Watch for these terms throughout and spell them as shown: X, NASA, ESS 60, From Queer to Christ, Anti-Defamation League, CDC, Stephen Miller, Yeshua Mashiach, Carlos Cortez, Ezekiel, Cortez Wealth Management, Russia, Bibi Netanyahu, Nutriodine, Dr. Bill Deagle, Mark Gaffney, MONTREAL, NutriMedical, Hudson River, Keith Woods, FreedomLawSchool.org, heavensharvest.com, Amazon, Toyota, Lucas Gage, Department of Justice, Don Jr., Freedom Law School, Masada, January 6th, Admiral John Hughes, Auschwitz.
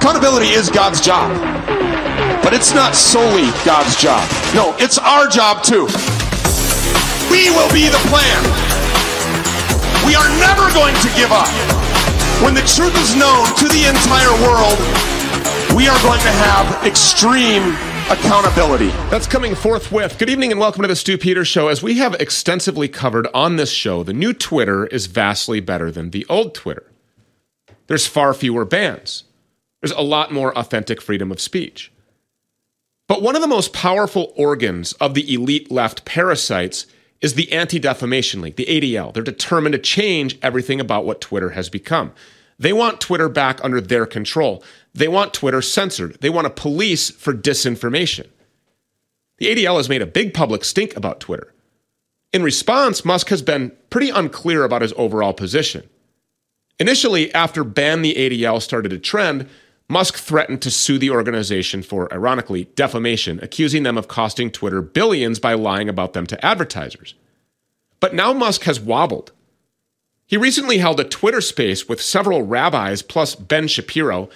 Accountability is God's job. But it's not solely God's job. No, it's our job too. We will be the plan. We are never going to give up. When the truth is known to the entire world, we are going to have extreme accountability. That's coming forthwith. Good evening and welcome to the Stew Peters Show. As we have extensively covered on this show, the new Twitter is vastly better than the old Twitter. There's far fewer bans. There's a lot more authentic freedom of speech. But one of the most powerful organs of the elite left parasites is the Anti-Defamation League, the ADL. They're determined to change everything about what Twitter has become. They want Twitter back under their control. They want Twitter censored. They want to police for disinformation. The ADL has made a big public stink about Twitter. In response, Musk has been pretty unclear about his overall position. Initially, after Ban the ADL started a trend, Musk threatened to sue the organization for, ironically, defamation, accusing them of costing Twitter billions by lying about them to advertisers. But now Musk has wobbled. He recently held a Twitter space with several rabbis plus Ben Shapiro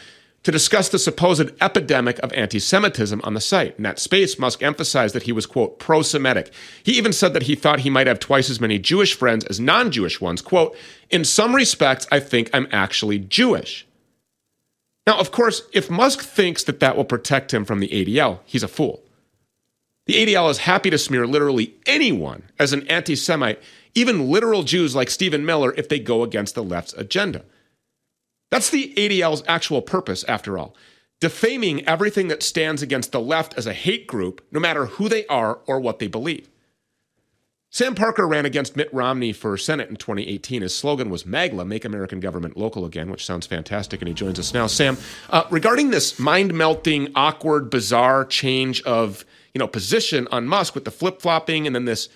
to discuss the supposed epidemic of anti-Semitism on the site. In that space, Musk emphasized that he was, quote, pro-Semitic. He even said that he thought he might have twice as many Jewish friends as non-Jewish ones. Quote, in some respects, I think I'm actually Jewish. Now, of course, if Musk thinks that that will protect him from the ADL, he's a fool. The ADL is happy to smear literally anyone as an anti-Semite, even literal Jews like Stephen Miller, if they go against the left's agenda. That's the ADL's actual purpose, after all. Defaming everything that stands against the left as a hate group, no matter who they are or what they believe. Sam Parker ran against Mitt Romney for Senate in 2018. His slogan was MAGLA, Make American Government Local Again, which sounds fantastic, and he joins us now. Sam, regarding this mind-melting, awkward, bizarre change of, position on Musk with the flip-flopping and then this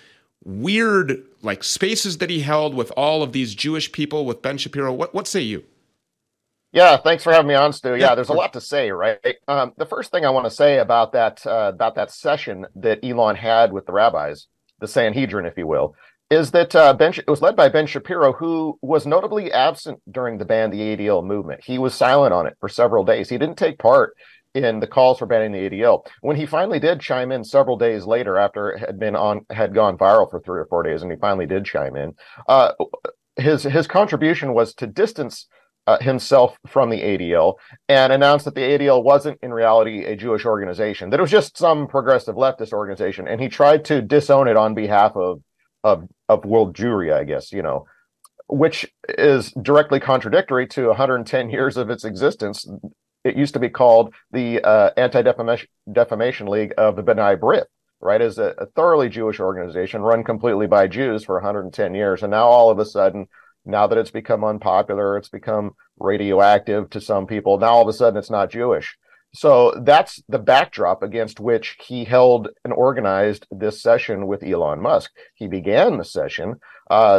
weird, spaces that he held with all of these Jewish people with Ben Shapiro, what say you? Yeah, thanks for having me on, Stu. Yeah, there's a lot to say, right? The first thing I want to say about that session that Elon had with the rabbis, the Sanhedrin, if you will, is that it was led by Ben Shapiro, who was notably absent during the Ban the ADL movement. He was silent on it for several days. He didn't take part in the calls for banning the ADL. When he finally did chime in several days later, after it had gone viral for 3 or 4 days, and he finally did chime in, his contribution was to distance himself from the ADL and announced that the ADL wasn't in reality a Jewish organization, that it was just some progressive leftist organization. And he tried to disown it on behalf of world Jewry, I guess, which is directly contradictory to 110 years of its existence. It used to be called the Anti-Defamation League of the B'nai B'rit, right? As a thoroughly Jewish organization run completely by Jews for 110 years. And now all of a sudden, now that it's become unpopular, it's become radioactive to some people. Now, all of a sudden, it's not Jewish. So that's the backdrop against which he held and organized this session with Elon Musk. He began the session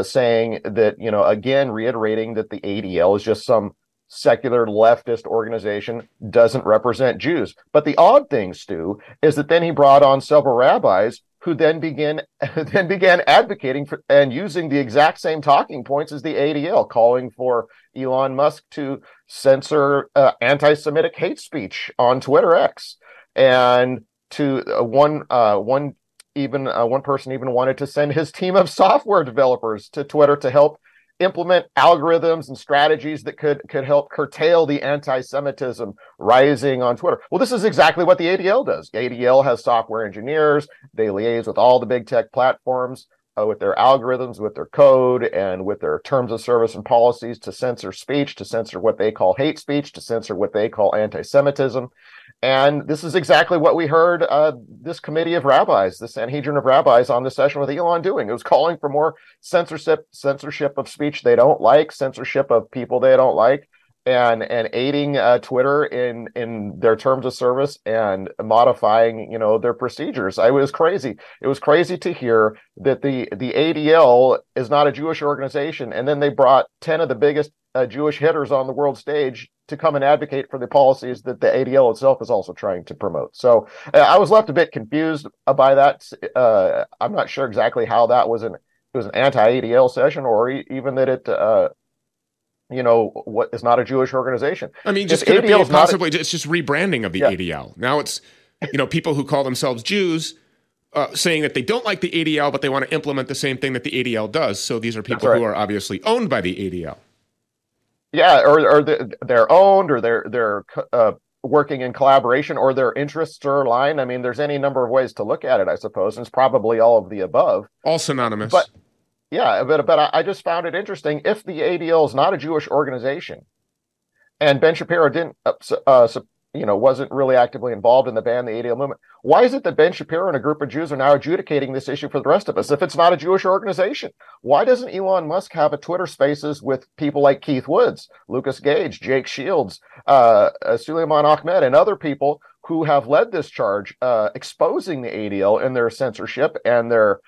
saying that, again, reiterating that the ADL is just some secular leftist organization, doesn't represent Jews. But the odd thing, Stu, is that then he brought on several rabbis who then began advocating for and using the exact same talking points as the ADL, calling for Elon Musk to censor anti-Semitic hate speech on Twitter X, and to one person even wanted to send his team of software developers to Twitter to help implement algorithms and strategies that could help curtail the anti-Semitism rising on Twitter. Well, this is exactly what the ADL does. The ADL has software engineers. They liaise with all the big tech platforms with their algorithms, with their code, and with their terms of service and policies to censor speech, to censor what they call hate speech, to censor what they call anti-Semitism. And this is exactly what we heard this committee of rabbis, the Sanhedrin of rabbis on the session with Elon doing. It was calling for more censorship of speech they don't like, censorship of people they don't like, and aiding Twitter in their terms of service and modifying, their procedures. It was crazy. It was crazy to hear that the ADL is not a Jewish organization. And then they brought 10 of the biggest Jewish hitters on the world stage to come and advocate for the policies that the ADL itself is also trying to promote. So I was left a bit confused by that. I'm not sure exactly how that was an anti-ADL session, or even that it you know, what is not a Jewish organization. I mean, just could it be possibly it's just rebranding of the ADL. Now it's, you know, people who call themselves Jews saying that they don't like the ADL, but they want to implement the same thing that the ADL does. So these are people who are obviously owned by the ADL. Yeah, or they're owned, or they're working in collaboration, or their interests are aligned. I mean, there's any number of ways to look at it, I suppose, and it's probably all of the above. All synonymous. But yeah, but I just found it interesting. If the ADL is not a Jewish organization, and Ben Shapiro didn't, wasn't really actively involved in the ban the ADL movement, why is it that Ben Shapiro and a group of Jews are now adjudicating this issue for the rest of us if it's not a Jewish organization? Why doesn't Elon Musk have a Twitter Spaces with people like Keith Woods, Lucas Gage, Jake Shields, Suleiman Ahmed, and other people who have led this charge, exposing the ADL and their censorship and their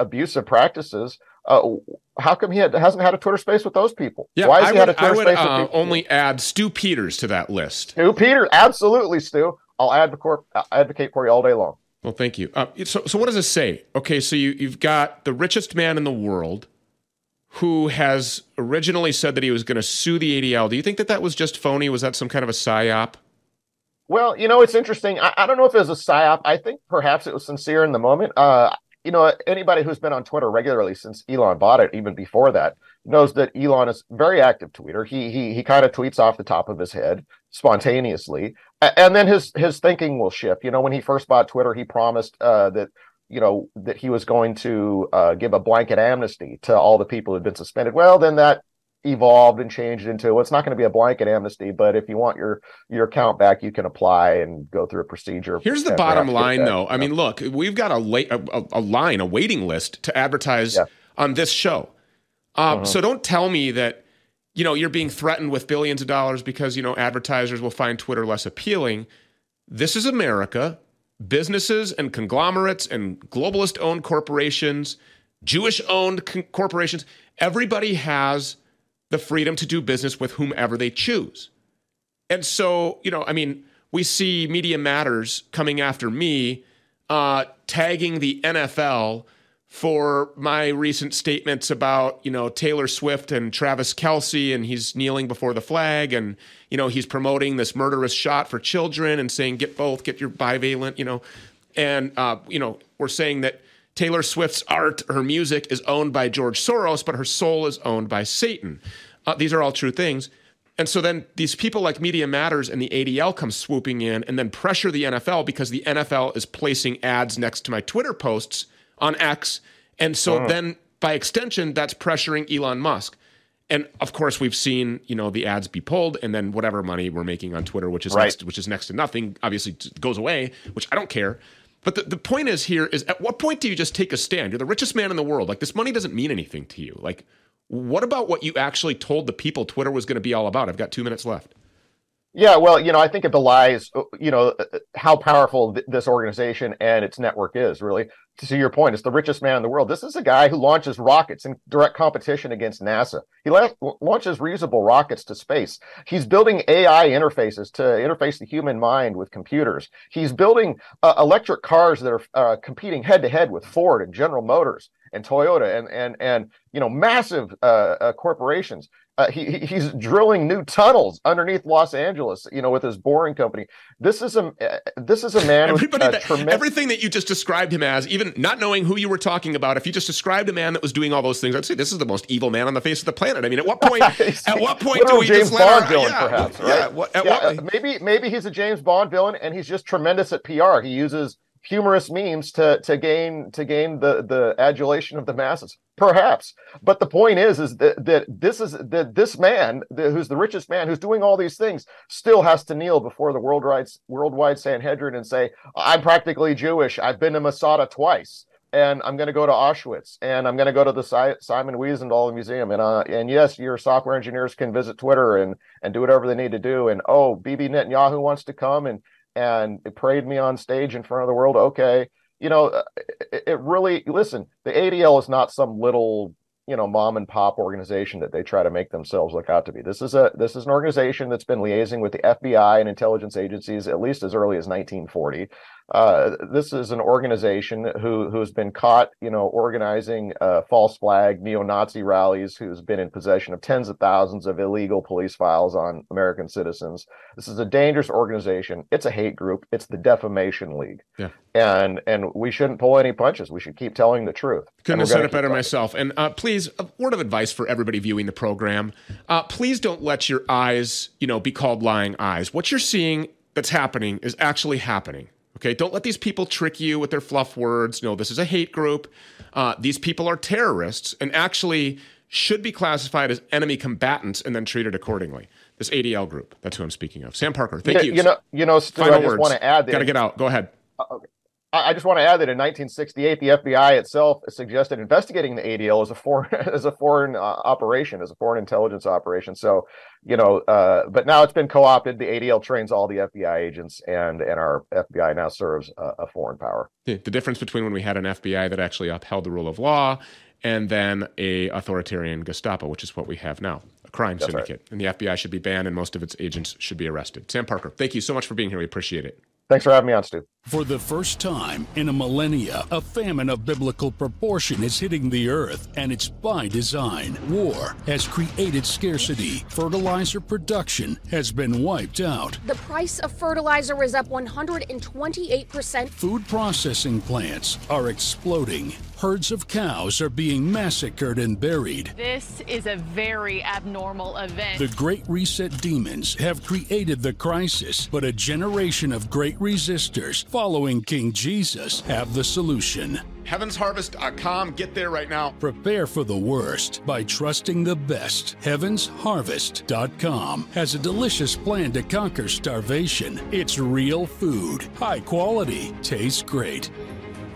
abusive practices? How come he hasn't had a Twitter space with those people? Yeah, why has he had a Twitter space with people? Only add Stew Peters to that list. Stew Peters, absolutely, Stu. I'll advocate for you all day long. Well, thank you. So what does this say? Okay, so you've got the richest man in the world who has originally said that he was going to sue the ADL. Do you think that that was just phony? Was that some kind of a psyop? Well, you know, it's interesting. I don't know if it was a psyop. I think perhaps it was sincere in the moment. You know, anybody who's been on Twitter regularly since Elon bought it, even before that, knows that Elon is very active tweeter. He kind of tweets off the top of his head spontaneously, and then his thinking will shift. You know, when he first bought Twitter, he promised that he was going to give a blanket amnesty to all the people who'd been suspended. Well, then that evolved and changed into, well, it's not going to be a blanket amnesty, but if you want your account back, you can apply and go through a procedure. Here's the bottom line, though. I mean, look, we've got a waiting list to advertise on this show. So don't tell me that, you know, you're being threatened with billions of dollars because, you know, advertisers will find Twitter less appealing. This is America. Businesses and conglomerates and globalist-owned corporations, Jewish-owned corporations, everybody has the freedom to do business with whomever they choose. And so, you know, I mean, we see Media Matters coming after me, tagging the NFL for my recent statements about, you know, Taylor Swift and Travis Kelce, and he's kneeling before the flag, and, you know, he's promoting this murderous shot for children and saying, get both, get your bivalent, you know. And, you know, we're saying that Taylor Swift's art, her music, is owned by George Soros, but her soul is owned by Satan. These are all true things. And so then these people like Media Matters and the ADL come swooping in and then pressure the NFL because the NFL is placing ads next to my Twitter posts on X. And so then, by extension, that's pressuring Elon Musk. And, of course, we've seen, you know, the ads be pulled, and then whatever money we're making on Twitter, which is next to nothing, obviously goes away, which I don't care. But the point is here is, at what point do you just take a stand? You're the richest man in the world. Like, this money doesn't mean anything to you. Like, what about what you actually told the people Twitter was going to be all about? I've got 2 minutes left. Yeah, well, you know, I think it belies, you know, how powerful this organization and its network is, really. To your point, it's the richest man in the world. This is a guy who launches rockets in direct competition against NASA. He launches reusable rockets to space. He's building AI interfaces to interface the human mind with computers. He's building electric cars that are competing head-to-head with Ford and General Motors and Toyota and you know, massive corporations. He's drilling new tunnels underneath Los Angeles, you know, with his boring company. This is a man with tremendous... Everything that you just described him as, even not knowing who you were talking about, if you just described a man that was doing all those things, I'd say this is the most evil man on the face of the planet. I mean, at what point do we just let our... perhaps, right? Maybe he's a James Bond villain, and he's just tremendous at PR. He uses humorous memes to gain the adulation of the masses, perhaps. But the point is that this man, who's the richest man, who's doing all these things, still has to kneel before the worldwide Sanhedrin and say, I'm practically Jewish. I've been to Masada twice, and I'm going to go to Auschwitz, and I'm going to go to the Simon Wiesenthal Museum. And yes, your software engineers can visit Twitter and do whatever they need to do. And, oh, Bibi Netanyahu wants to come and it parade me on stage in front of the world. Okay. You know, it really, listen, the ADL is not some little, you know, mom and pop organization that they try to make themselves look out to be. This is an organization that's been liaising with the FBI and intelligence agencies, at least as early as 1940. This is an organization who has been caught, organizing false flag neo-Nazi rallies, who's been in possession of tens of thousands of illegal police files on American citizens. This is a dangerous organization. It's a hate group. It's the Defamation League. Yeah. And we shouldn't pull any punches. We should keep telling the truth. Couldn't have said it better myself. And please, a word of advice for everybody viewing the program. Please don't let your eyes, be called lying eyes. What you're seeing that's happening is actually happening. Okay, don't let these people trick you with their fluff words. No, this is a hate group. These people are terrorists and actually should be classified as enemy combatants and then treated accordingly. This ADL group, that's who I'm speaking of. Sam Parker, thank you. Stu, I just want to add that. Got to get out. Go ahead. Okay. I just want to add that in 1968, the FBI itself suggested investigating the ADL as a foreign operation, as a foreign intelligence operation. So, but now it's been co-opted. The ADL trains all the FBI agents, and our FBI now serves a foreign power. The difference between when we had an FBI that actually upheld the rule of law and then a authoritarian Gestapo, which is what we have now, a crime syndicate. Right. And the FBI should be banned, and most of its agents should be arrested. Sam Parker, thank you so much for being here. We appreciate it. Thanks for having me on, Stu. For the first time in a millennia, a famine of biblical proportion is hitting the earth, and it's by design. War has created scarcity. Fertilizer production has been wiped out. The price of fertilizer is up 128%. Food processing plants are exploding. Herds of cows are being massacred and buried. This is a very abnormal event. The Great Reset demons have created the crisis, but a generation of great resistors following King Jesus have the solution. HeavensHarvest.com. Get there right now. Prepare for the worst by trusting the best. HeavensHarvest.com has a delicious plan to conquer starvation. It's real food, high quality, tastes great.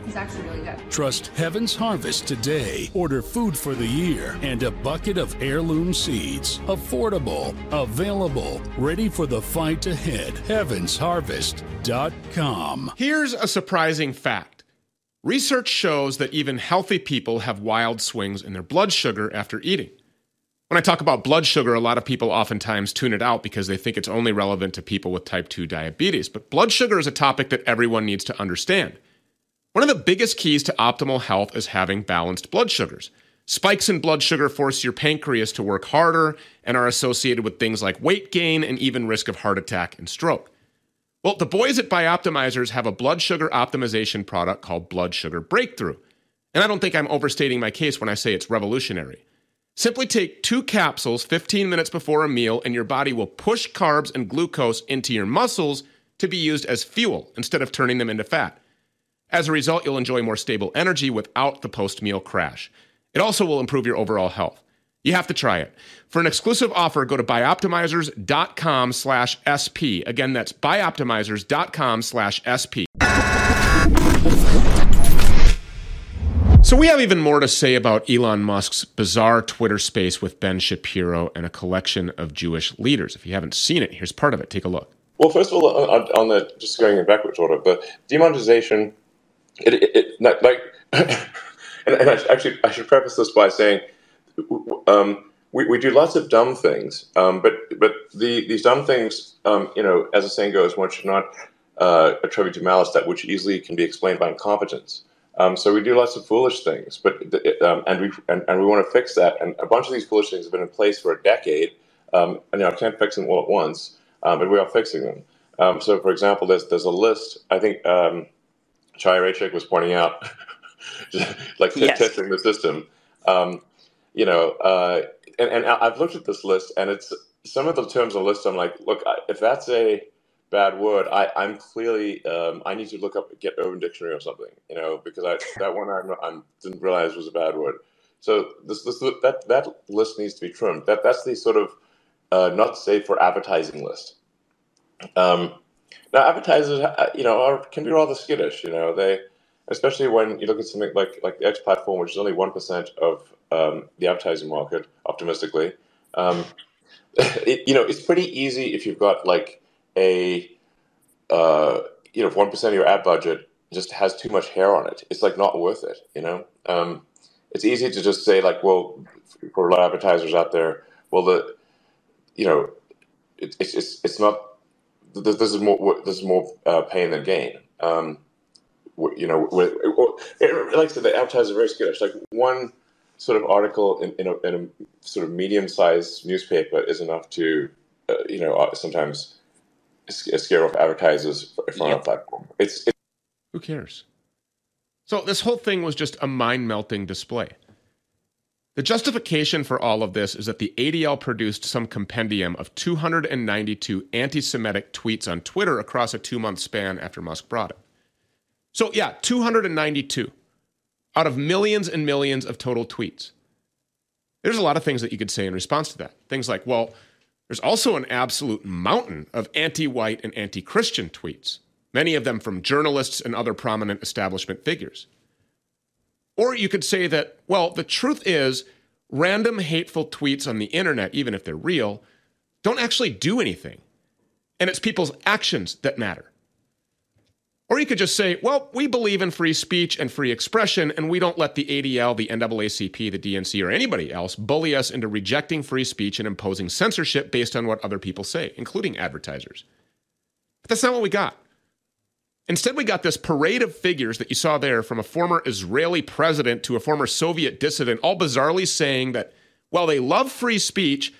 It's actually really good. Trust Heaven's Harvest today. Order food for the year and a bucket of heirloom seeds. Affordable, available, ready for the fight ahead. HeavensHarvest.com. Here's a surprising fact. Research shows that even healthy people have wild swings in their blood sugar after eating. When I talk about blood sugar, a lot of people oftentimes tune it out because they think it's only relevant to people with type 2 diabetes. But blood sugar is a topic that everyone needs to understand. One of the biggest keys to optimal health is having balanced blood sugars. Spikes in blood sugar force your pancreas to work harder and are associated with things like weight gain and even risk of heart attack and stroke. Well, the boys at Bioptimizers have a blood sugar optimization product called Blood Sugar Breakthrough. And I don't think I'm overstating my case when I say it's revolutionary. Simply take 2 capsules 15 minutes before a meal and your body will push carbs and glucose into your muscles to be used as fuel instead of turning them into fat. As a result, you'll enjoy more stable energy without the post-meal crash. It also will improve your overall health. You have to try it. For an exclusive offer, go to bioptimizers.com/SP. Again, that's bioptimizers.com/SP. So we have even more to say about Elon Musk's bizarre Twitter space with Ben Shapiro and a collection of Jewish leaders. If you haven't seen it, here's part of it. Take a look. Well, first of all, on the, just going in backwards order, but demonetization... I should preface this by saying we do lots of dumb things, but these dumb things, as the saying goes, one should not attribute to malice that which easily can be explained by incompetence. So we do lots of foolish things, and we want to fix that. And a bunch of these foolish things have been in place for a decade, and I can't fix them all at once, but we are fixing them. So, for example, there's a list. I think. Chai Rachek was pointing out, testing the system. And I've looked at this list, and it's some of the terms on the list. I'm like, look, if that's a bad word, I'm clearly I need to look up, get Urban Dictionary or something, because that one I didn't realize was a bad word. So that list needs to be trimmed. That's the sort of not safe for advertising list. Now, advertisers, can be rather skittish. They, especially when you look at something like the X platform, which is only 1% of the advertising market, optimistically. It's pretty easy if you've got like a, 1% of your ad budget just has too much hair on it. It's like not worth it. It's easy to just say like, well, for a lot of advertisers out there, well, it's not. This is more pain than gain. You know, like I said, the advertisers are very skittish. Like one sort of article in a sort of medium-sized newspaper is enough to, you know, sometimes scare off advertisers from our platform. It's who cares? So this whole thing was just a mind-melting display. The justification for all of this is that the ADL produced some compendium of 292 anti-Semitic tweets on Twitter across a 2-month span after Musk brought it. So yeah, 292 out of millions and millions of total tweets. There's a lot of things that you could say in response to that. Things like, well, there's also an absolute mountain of anti-white and anti-Christian tweets, many of them from journalists and other prominent establishment figures. Or you could say that, well, the truth is random hateful tweets on the internet, even if they're real, don't actually do anything. And it's people's actions that matter. Or you could just say, well, we believe in free speech and free expression, and we don't let the ADL, the NAACP, the DNC, or anybody else bully us into rejecting free speech and imposing censorship based on what other people say, including advertisers. But that's not what we got. Instead, we got this parade of figures that you saw there, from a former Israeli president to a former Soviet dissident, all bizarrely saying that while they love free speech,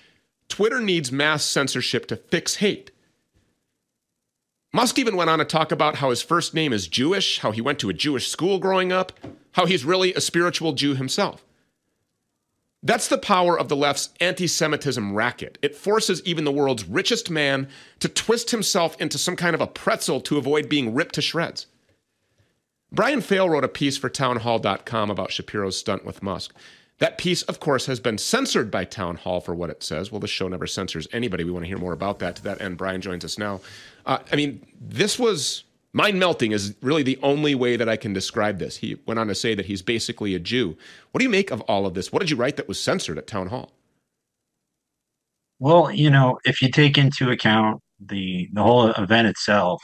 Twitter needs mass censorship to fix hate. Musk even went on to talk about how his first name is Jewish, how he went to a Jewish school growing up, how he's really a spiritual Jew himself. That's the power of the left's anti-Semitism racket. It forces even the world's richest man to twist himself into some kind of a pretzel to avoid being ripped to shreds. Brian Pfail wrote a piece for townhall.com about Shapiro's stunt with Musk. That piece, of course, has been censored by Town Hall for what it says. Well, this show never censors anybody. We want to hear more about that. To that end, Brian joins us now. I mean, this was... mind-melting is really the only way that I can describe this. He went on to say that he's basically a Jew. What do you make of all of this? What did you write that was censored at Town Hall? Well, you know, if you take into account the whole event itself,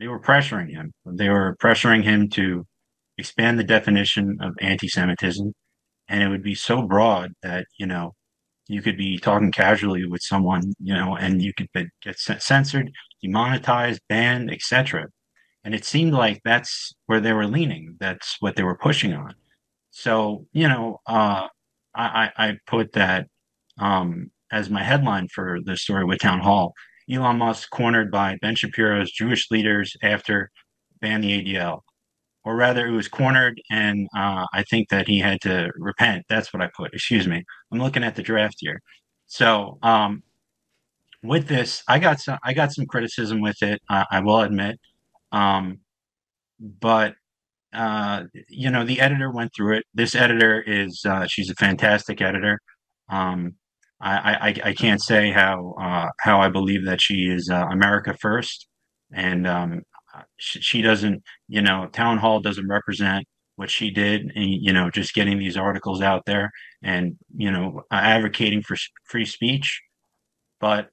they were pressuring him. They were pressuring him to expand the definition of anti-Semitism, and it would be so broad that, you know, you could be talking casually with someone, you know, and you could get censored, demonetized, banned, etc. And it seemed like that's where they were leaning. That's what they were pushing on. So, you know, I put that as my headline for the story with Town Hall. Elon Musk cornered by Ben Shapiro's Jewish leaders after ban the ADL. Or rather, it was cornered, and I think that he had to repent. That's what I put. Excuse me. I'm looking at the draft here. So with this, I got some criticism with it, I will admit. But you know, the editor went through it. This editor is she's a fantastic editor. I can't say how I believe that she is America first, and she doesn't, you know, Town Hall doesn't represent what she did, and, you know, just getting these articles out there and, you know, advocating for free speech. But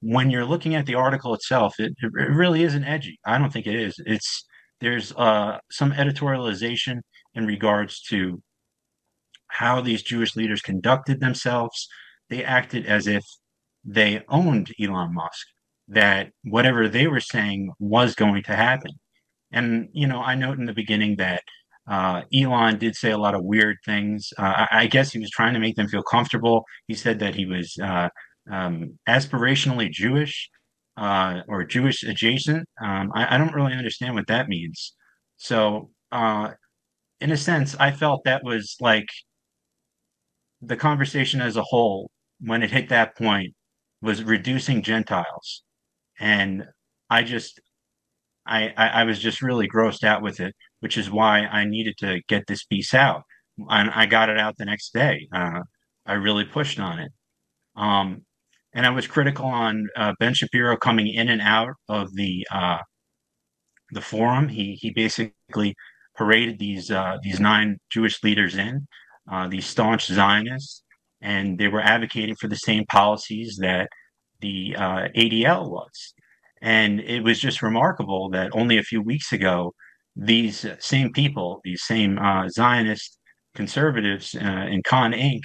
when you're looking at the article itself, it really isn't edgy. I don't think it is. There's some editorialization in regards to how these Jewish leaders conducted themselves. They acted as if they owned Elon Musk, that whatever they were saying was going to happen. And, you know, I note in the beginning that Elon did say a lot of weird things. I guess he was trying to make them feel comfortable. He said that he was... aspirationally Jewish or Jewish adjacent. I don't really understand what that means. So in a sense, I felt that was like the conversation as a whole, when it hit that point, was reducing Gentiles. And I was just really grossed out with it, which is why I needed to get this piece out. And I got it out the next day. I really pushed on it. And I was critical on Ben Shapiro coming in and out of the forum. He basically paraded these 9 Jewish leaders in, these staunch Zionists, and they were advocating for the same policies that the ADL was. And it was just remarkable that only a few weeks ago, these same people, these same Zionist conservatives in Con Inc.,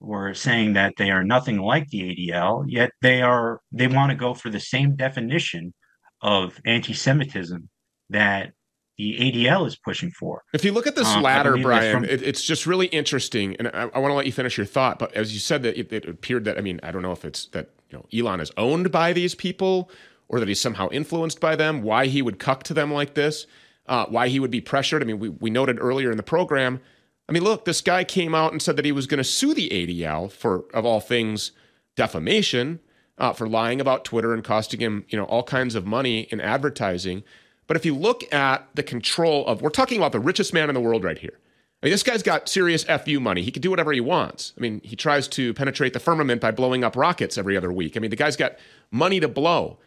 were saying that they are nothing like the ADL, yet they want to go for the same definition of anti-Semitism that the ADL is pushing for. If you look at this latter, Brian, it's just really interesting. And I want to let you finish your thought. But as you said, that it appeared that, I mean, I don't know if it's that, you know, Elon is owned by these people or that he's somehow influenced by them, why he would cuck to them like this, why he would be pressured. I mean, we noted earlier in the program, I mean, look, this guy came out and said that he was going to sue the ADL for, of all things, defamation, for lying about Twitter and costing him, you know, all kinds of money in advertising. But if you look at the control of, we're talking about the richest man in the world right here. I mean, this guy's got serious FU money. He can do whatever he wants. I mean, he tries to penetrate the firmament by blowing up rockets every other week. I mean, the guy's got money to blow.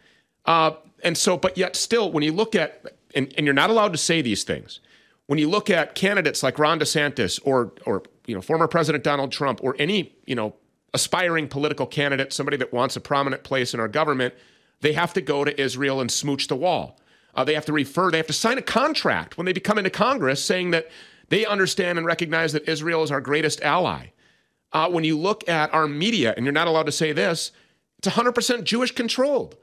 And so, but yet still, when you look at, and you're not allowed to say these things, when you look at candidates like Ron DeSantis or you know, former President Donald Trump or any, you know, aspiring political candidate, somebody that wants a prominent place in our government, they have to go to Israel and smooch the wall. They have to refer, they have to sign a contract when they come into Congress saying that they understand and recognize that Israel is our greatest ally. When you look at our media, and you're not allowed to say this, it's 100% Jewish controlled.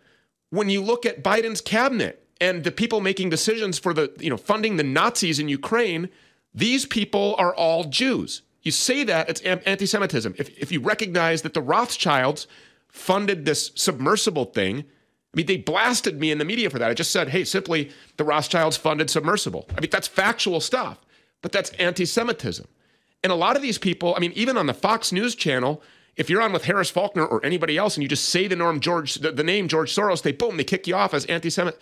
When you look at Biden's cabinet and the people making decisions for the, you know, funding the Nazis in Ukraine, these people are all Jews. You say that, it's anti-Semitism. If you recognize that the Rothschilds funded this submersible thing, I mean, they blasted me in the media for that. I just said, hey, simply, the Rothschilds funded submersible. I mean, that's factual stuff, but that's anti-Semitism. And a lot of these people, I mean, even on the Fox News channel, if you're on with Harris Faulkner or anybody else and you just say the name George Soros, they boom, they kick you off as anti-Semite.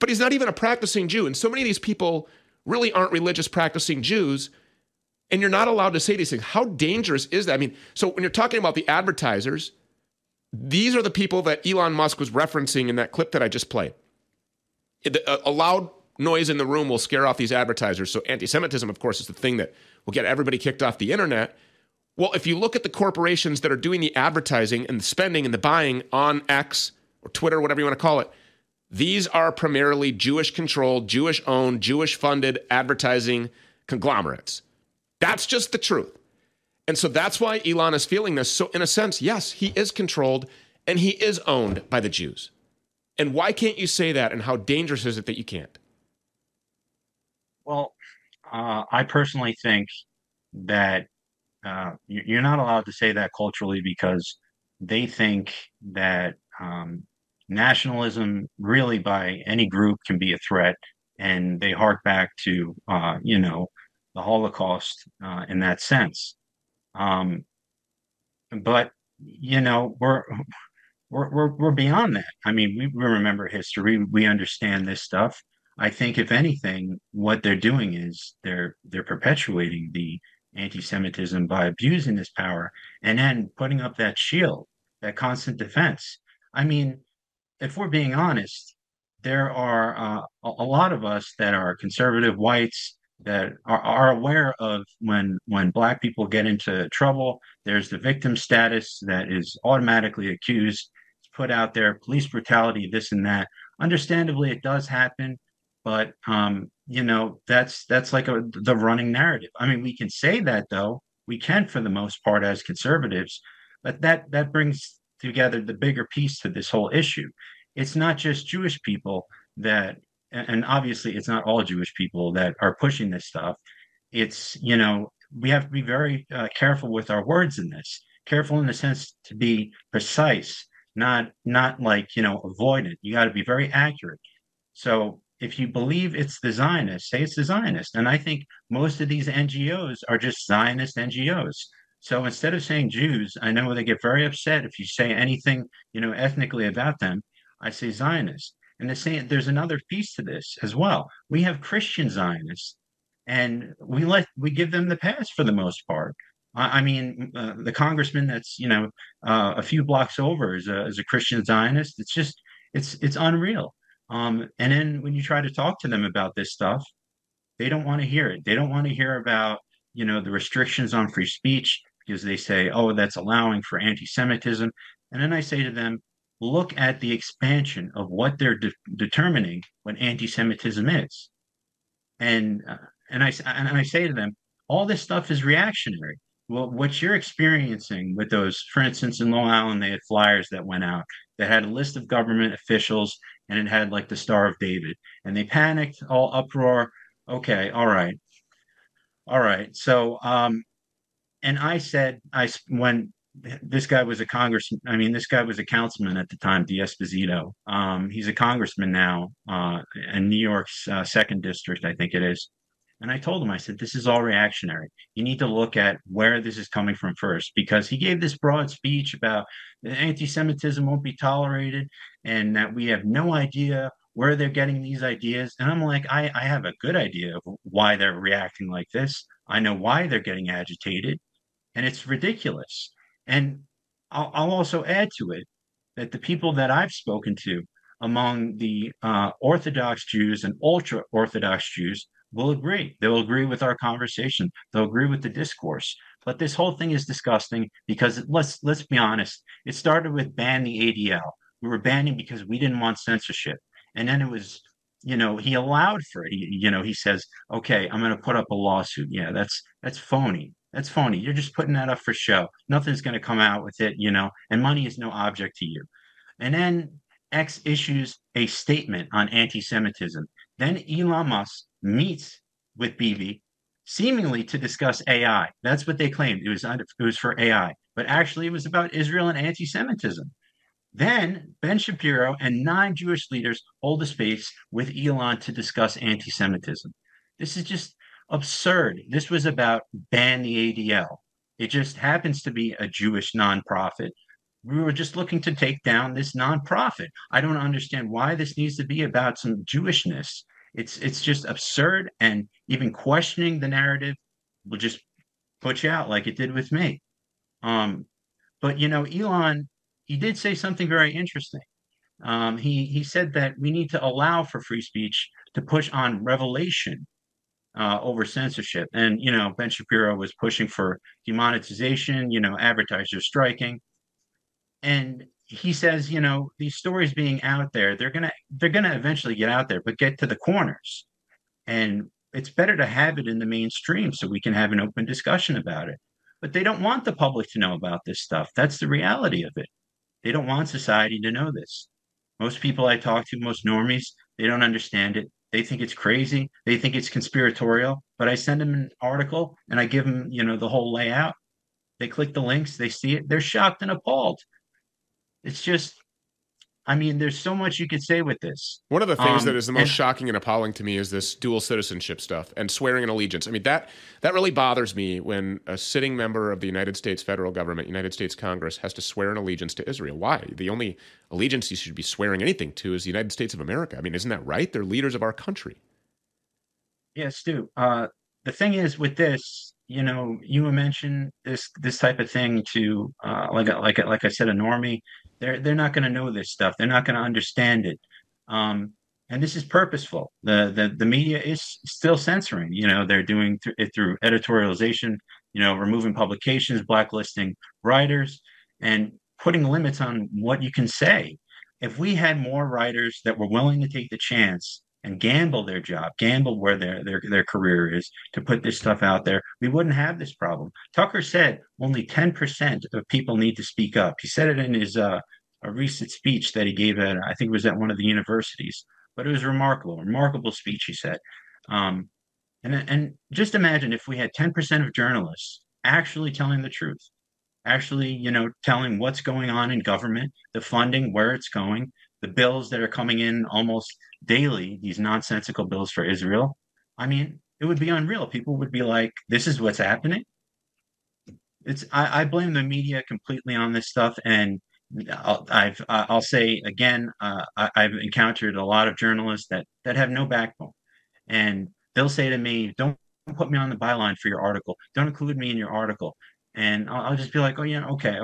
But he's not even a practicing Jew. And so many of these people really aren't religious practicing Jews, and you're not allowed to say these things. How dangerous is that? I mean, so when you're talking about the advertisers, these are the people that Elon Musk was referencing in that clip that I just played. A loud noise in the room will scare off these advertisers. So anti-Semitism, of course, is the thing that will get everybody kicked off the internet. Well, if you look at the corporations that are doing the advertising and the spending and the buying on X or Twitter, whatever you want to call it, these are primarily Jewish-controlled, Jewish-owned, Jewish-funded advertising conglomerates. That's just the truth. And so that's why Elon is feeling this. So in a sense, yes, he is controlled and he is owned by the Jews. And why can't you say that? And how dangerous is it that you can't? Well, I personally think that you're not allowed to say that culturally because they think that nationalism really by any group can be a threat. And they hark back to, you know, the Holocaust in that sense. But you know, we're beyond that. I mean, we remember history. We understand this stuff. I think if anything, what they're doing is they're perpetuating the anti-Semitism by abusing this power and then putting up that shield, that constant defense. I mean, if we're being honest, there are a lot of us that are conservative whites that are aware of when Black people get into trouble, there's the victim status that is automatically accused, it's put out there, police brutality, this and that. Understandably, it does happen, but you know, that's like the running narrative. I mean, we can say that though, we can for the most part as conservatives, but that brings together the bigger piece to this whole issue. It's not just Jewish people that. And obviously, it's not all Jewish people that are pushing this stuff. It's, you know, we have to be very careful with our words in this. Careful in the sense to be precise, not like, you know, avoidant. You got to be very accurate. So if you believe it's the Zionists, say it's the Zionists. And I think most of these NGOs are just Zionist NGOs. So instead of saying Jews, I know they get very upset if you say anything, you know, ethnically about them. I say Zionists. And the same, there's another piece to this as well. We have Christian Zionists, and we give them the pass for the most part. I mean, the congressman that's, you know, a few blocks over is a Christian Zionist. It's just it's unreal. And then when you try to talk to them about this stuff, they don't want to hear it. They don't want to hear about, you know, the restrictions on free speech because they say, oh, that's allowing for anti-Semitism. And then I say to them, look at the expansion of what they're determining what anti-Semitism is, and I say to them, all this stuff is reactionary. Well, what you're experiencing with those, for instance, in Long Island, they had flyers that went out that had a list of government officials, and it had like the Star of David. And they panicked, all uproar. Okay, all right. All right. So, and I said, when this guy was a congressman, I mean, this guy was a councilman at the time, D'Esposito. He's a congressman now in New York's second district, I think it is. And I told him, I said, this is all reactionary. You need to look at where this is coming from first, because he gave this broad speech about anti-Semitism won't be tolerated and that we have no idea where they're getting these ideas. And I'm like, I have a good idea of why they're reacting like this. I know why they're getting agitated, and it's ridiculous. And I'll also add to it that the people that I've spoken to among the Orthodox Jews and ultra-Orthodox Jews will agree. They'll agree with our conversation. They'll agree with the discourse. But this whole thing is disgusting because, let's be honest, it started with ban the ADL. We were banning because we didn't want censorship. And then it was, you know, he allowed for it. He says, okay, I'm going to put up a lawsuit. Yeah, that's phony. That's phony. You're just putting that up for show. Nothing's going to come out with it, you know, and money is no object to you. And then X issues a statement on anti-Semitism. Then Elon Musk meets with Bibi, seemingly to discuss AI. That's what they claimed. It was for AI, but actually it was about Israel and anti-Semitism. Then Ben Shapiro and 9 Jewish leaders hold a space with Elon to discuss anti-Semitism. This is just absurd. This was about ban the ADL. It just happens to be a Jewish nonprofit. We were just looking to take down this nonprofit. I don't understand why this needs to be about some Jewishness. It's just absurd, and even questioning the narrative will just put you out like it did with me. But, you know, Elon, he did say something very interesting. He said that we need to allow for free speech to push on revelation over censorship. And, you know, Ben Shapiro was pushing for demonetization, you know, advertisers striking. And he says, you know, these stories being out there, they're gonna eventually get out there, but get to the corners. And it's better to have it in the mainstream so we can have an open discussion about it. But they don't want the public to know about this stuff. That's the reality of it. They don't want society to know this. Most people I talk to, most normies, they don't understand it. They think it's crazy. They think it's conspiratorial. But I send them an article and I give them, you know, the whole layout. They click the links. They see it. They're shocked and appalled. It's just, I mean, there's so much you could say with this. One of the things that is the most shocking and appalling to me is this dual citizenship stuff and swearing an allegiance. I mean, that really bothers me when a sitting member of the United States federal government, United States Congress, has to swear an allegiance to Israel. Why? The only allegiance you should be swearing anything to is the United States of America. I mean, isn't that right? They're leaders of our country. Yeah, Stu. The thing is with this, you know, you mentioned this type of thing to, like I said, a normie. They're not going to know this stuff. They're not going to understand it. And this is purposeful. The media is still censoring. You know, they're doing it through editorialization, you know, removing publications, blacklisting writers, and putting limits on what you can say. If we had more writers that were willing to take the chance and gamble their job, gamble where their career is to put this stuff out there, we wouldn't have this problem. Tucker said only 10% of people need to speak up. He said it in his a recent speech that he gave at, I think it was at one of the universities, but it was remarkable speech, he said. And just imagine if we had 10% of journalists actually telling the truth, actually, you know, telling what's going on in government, the funding, where it's going, the bills that are coming in almost daily, these nonsensical bills for Israel. I mean, it would be unreal. People would be like, this is what's happening. I blame the media completely on this stuff. And I'll say again, I've encountered a lot of journalists that have no backbone. And they'll say to me, don't put me on the byline for your article. Don't include me in your article. And I'll just be like, oh, yeah, okay.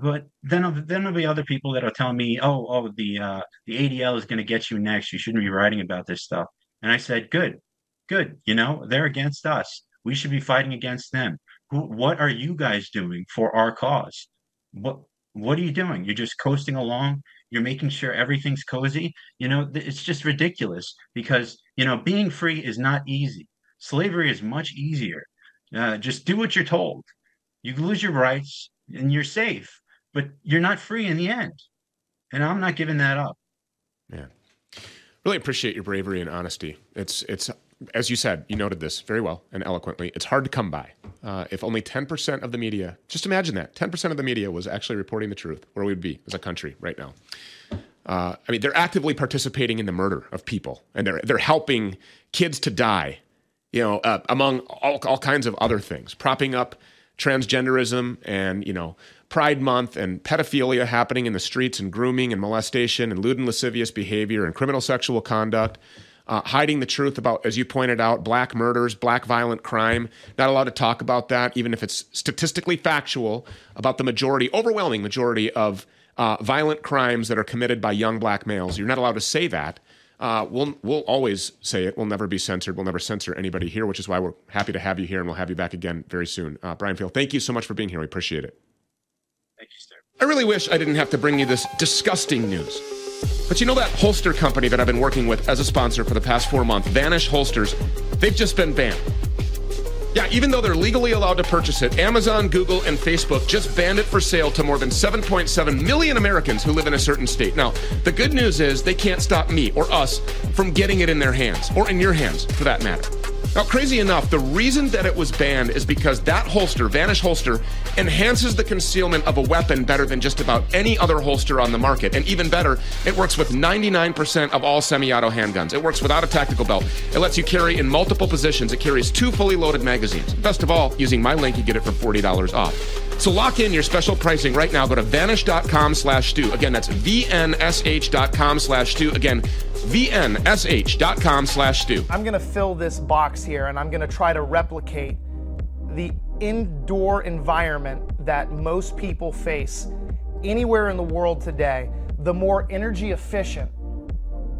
But then there'll be other people that'll tell me, the ADL is going to get you next. You shouldn't be writing about this stuff. And I said, good. You know, they're against us. We should be fighting against them. What are you guys doing for our cause? What are you doing? You're just coasting along. You're making sure everything's cozy. You know, it's just ridiculous because, you know, being free is not easy. Slavery is much easier. Just do what you're told. You lose your rights and you're safe, but you're not free in the end. And I'm not giving that up. Yeah. Really appreciate your bravery and honesty. It's as you said, you noted this very well and eloquently, it's hard to come by. If only 10% of the media, just imagine that, 10% of the media was actually reporting the truth, where we'd be as a country right now. I mean, they're actively participating in the murder of people, and they're helping kids to die, you know, among all kinds of other things, propping up transgenderism and, you know, Pride Month and pedophilia happening in the streets and grooming and molestation and lewd and lascivious behavior and criminal sexual conduct, hiding the truth about, as you pointed out, black murders, black violent crime, not allowed to talk about that, even if it's statistically factual, about the majority, overwhelming majority of violent crimes that are committed by young black males. You're not allowed to say that. We'll always say it. We'll never be censored. We'll never censor anybody here, which is why we're happy to have you here, and we'll have you back again very soon. Brian Pfail, thank you so much for being here. We appreciate it. Thank you, sir. I really wish I didn't have to bring you this disgusting news. But you know that holster company that I've been working with as a sponsor for the past 4 months, Vanish Holsters, they've just been banned. Yeah, even though they're legally allowed to purchase it, Amazon, Google, and Facebook just banned it for sale to more than 7.7 million Americans who live in a certain state. Now, the good news is they can't stop me or us from getting it in their hands, or in your hands, for that matter. Now, crazy enough, the reason that it was banned is because that holster, Vanish Holster, enhances the concealment of a weapon better than just about any other holster on the market. And even better, it works with 99% of all semi-auto handguns. It works without a tactical belt. It lets you carry in multiple positions. It carries 2 fully loaded magazines. Best of all, using my link, you get it for $40 off. So lock in your special pricing right now. Go to vanish.com/stew. Again, that's VNSH.com/stew. Again, VNSH.com/stew. I'm going to fill this box here, and I'm going to try to replicate the indoor environment that most people face anywhere in the world today. The more energy efficient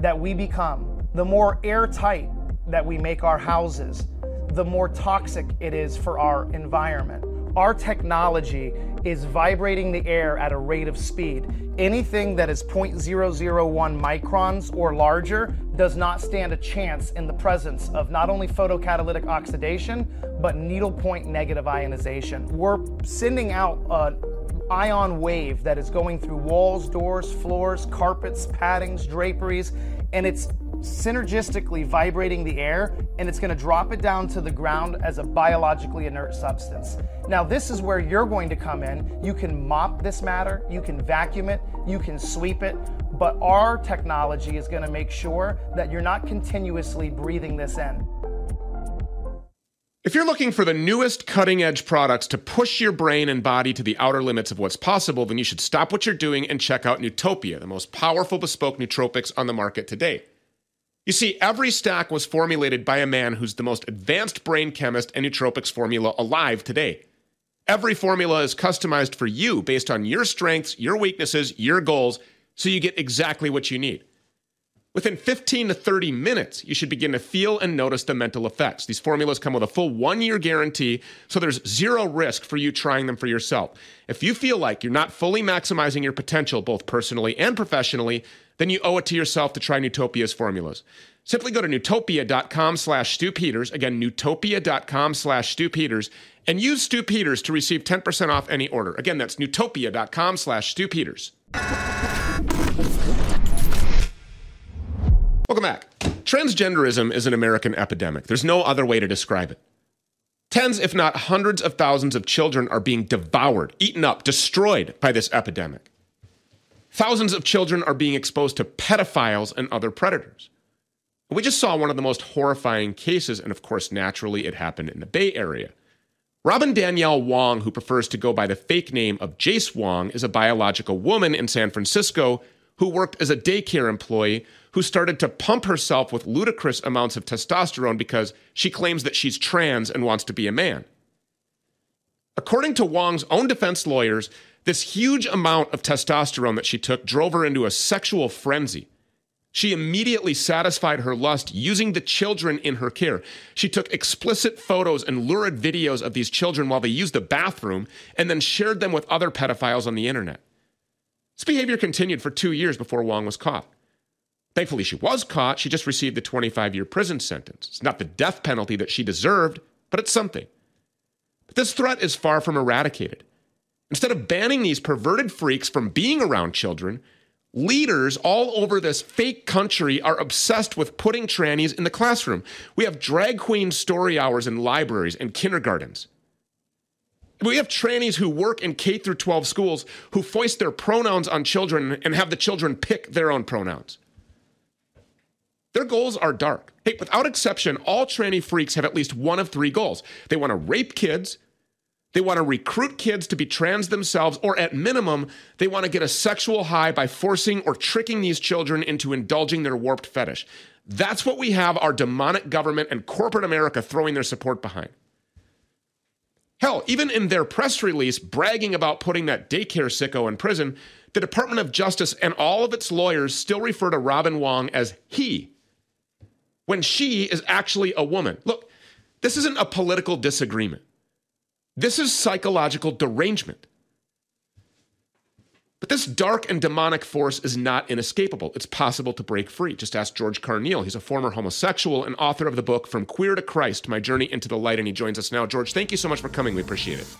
that we become, the more airtight that we make our houses, the more toxic it is for our environment. Our technology is vibrating the air at a rate of speed. Anything that is 0.001 microns or larger does not stand a chance in the presence of not only photocatalytic oxidation, but needlepoint negative ionization. We're sending out an ion wave that is going through walls, doors, floors, carpets, paddings, draperies, and it's synergistically vibrating the air, and it's going to drop it down to the ground as a biologically inert substance. Now, this is where you're going to come in. You can mop this matter, you can vacuum it, you can sweep it, but our technology is going to make sure that you're not continuously breathing this in. If you're looking for the newest cutting-edge products to push your brain and body to the outer limits of what's possible, then you should stop what you're doing and check out Newtopia, the most powerful bespoke nootropics on the market today. You see, every stack was formulated by a man who's the most advanced brain chemist and nootropics formula alive today. Every formula is customized for you based on your strengths, your weaknesses, your goals, so you get exactly what you need. Within 15 to 30 minutes, you should begin to feel and notice the mental effects. These formulas come with a full 1-year guarantee, so there's zero risk for you trying them for yourself. If you feel like you're not fully maximizing your potential, both personally and professionally, then you owe it to yourself to try Newtopia's formulas. Simply go to newtopia.com/StewPeters, again, newtopia.com/StewPeters, and use Stew Peters to receive 10% off any order. Again, that's newtopia.com/StewPeters. Welcome back. Transgenderism is an American epidemic. There's no other way to describe it. Tens, if not hundreds of thousands of children are being devoured, eaten up, destroyed by this epidemic. Thousands of children are being exposed to pedophiles and other predators. We just saw one of the most horrifying cases, and of course, naturally, it happened in the Bay Area. Robin Danielle Wong, who prefers to go by the fake name of Jace Wong, is a biological woman in San Francisco who worked as a daycare employee who started to pump herself with ludicrous amounts of testosterone because she claims that she's trans and wants to be a man. According to Wong's own defense lawyers, this huge amount of testosterone that she took drove her into a sexual frenzy. She immediately satisfied her lust using the children in her care. She took explicit photos and lurid videos of these children while they used the bathroom and then shared them with other pedophiles on the internet. This behavior continued for 2 years before Wong was caught. Thankfully, she was caught. She just received a 25-year prison sentence. It's not the death penalty that she deserved, but it's something. But this threat is far from eradicated. Instead of banning these perverted freaks from being around children, Leaders all over this fake country are obsessed with putting trannies in the classroom. We have drag queen story hours in libraries and kindergartens. We have trannies who work in K through 12 schools who foist their pronouns on children and have the children pick their own pronouns. Their goals are dark. Hey, without exception, all tranny freaks have at least one of three goals. They want to rape kids. They want to recruit kids to be trans themselves, or at minimum, they want to get a sexual high by forcing or tricking these children into indulging their warped fetish. That's what we have our demonic government and corporate America throwing their support behind. Hell, even in their press release bragging about putting that daycare sicko in prison, the Department of Justice and all of its lawyers still refer to Robin Wong as he, when she is actually a woman. Look, this isn't a political disagreement. This is psychological derangement. But this dark and demonic force is not inescapable. It's possible to break free. Just ask George Carneal. He's a former homosexual and author of the book From Queer to Christ, My Journey into the Light, and he joins us now. George, thank you so much for coming. We appreciate it.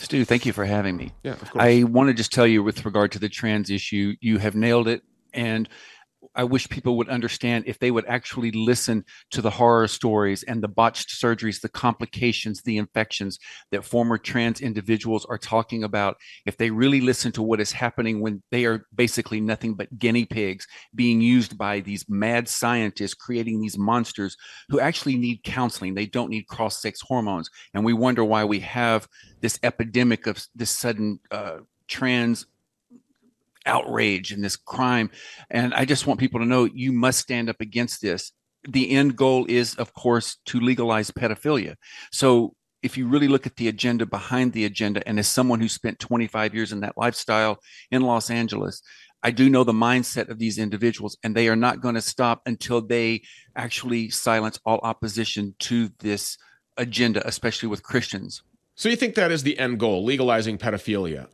Stu, thank you for having me. Yeah, of course. I want to just tell you with regard to the trans issue, you have nailed it, and I wish people would understand if they would actually listen to the horror stories and the botched surgeries, the complications, the infections that former trans individuals are talking about. If they really listen to what is happening when they are basically nothing but guinea pigs being used by these mad scientists creating these monsters who actually need counseling. They don't need cross-sex hormones. And we wonder why we have this epidemic of this sudden trans outrage and this crime. And I just want people to know you must stand up against this. The end goal is, of course, to legalize pedophilia. So if you really look at the agenda behind the agenda, and as someone who spent 25 years in that lifestyle in Los Angeles, I do know the mindset of these individuals, and they are not going to stop until they actually silence all opposition to this agenda, especially with Christians. So you think that is the end goal, legalizing pedophilia,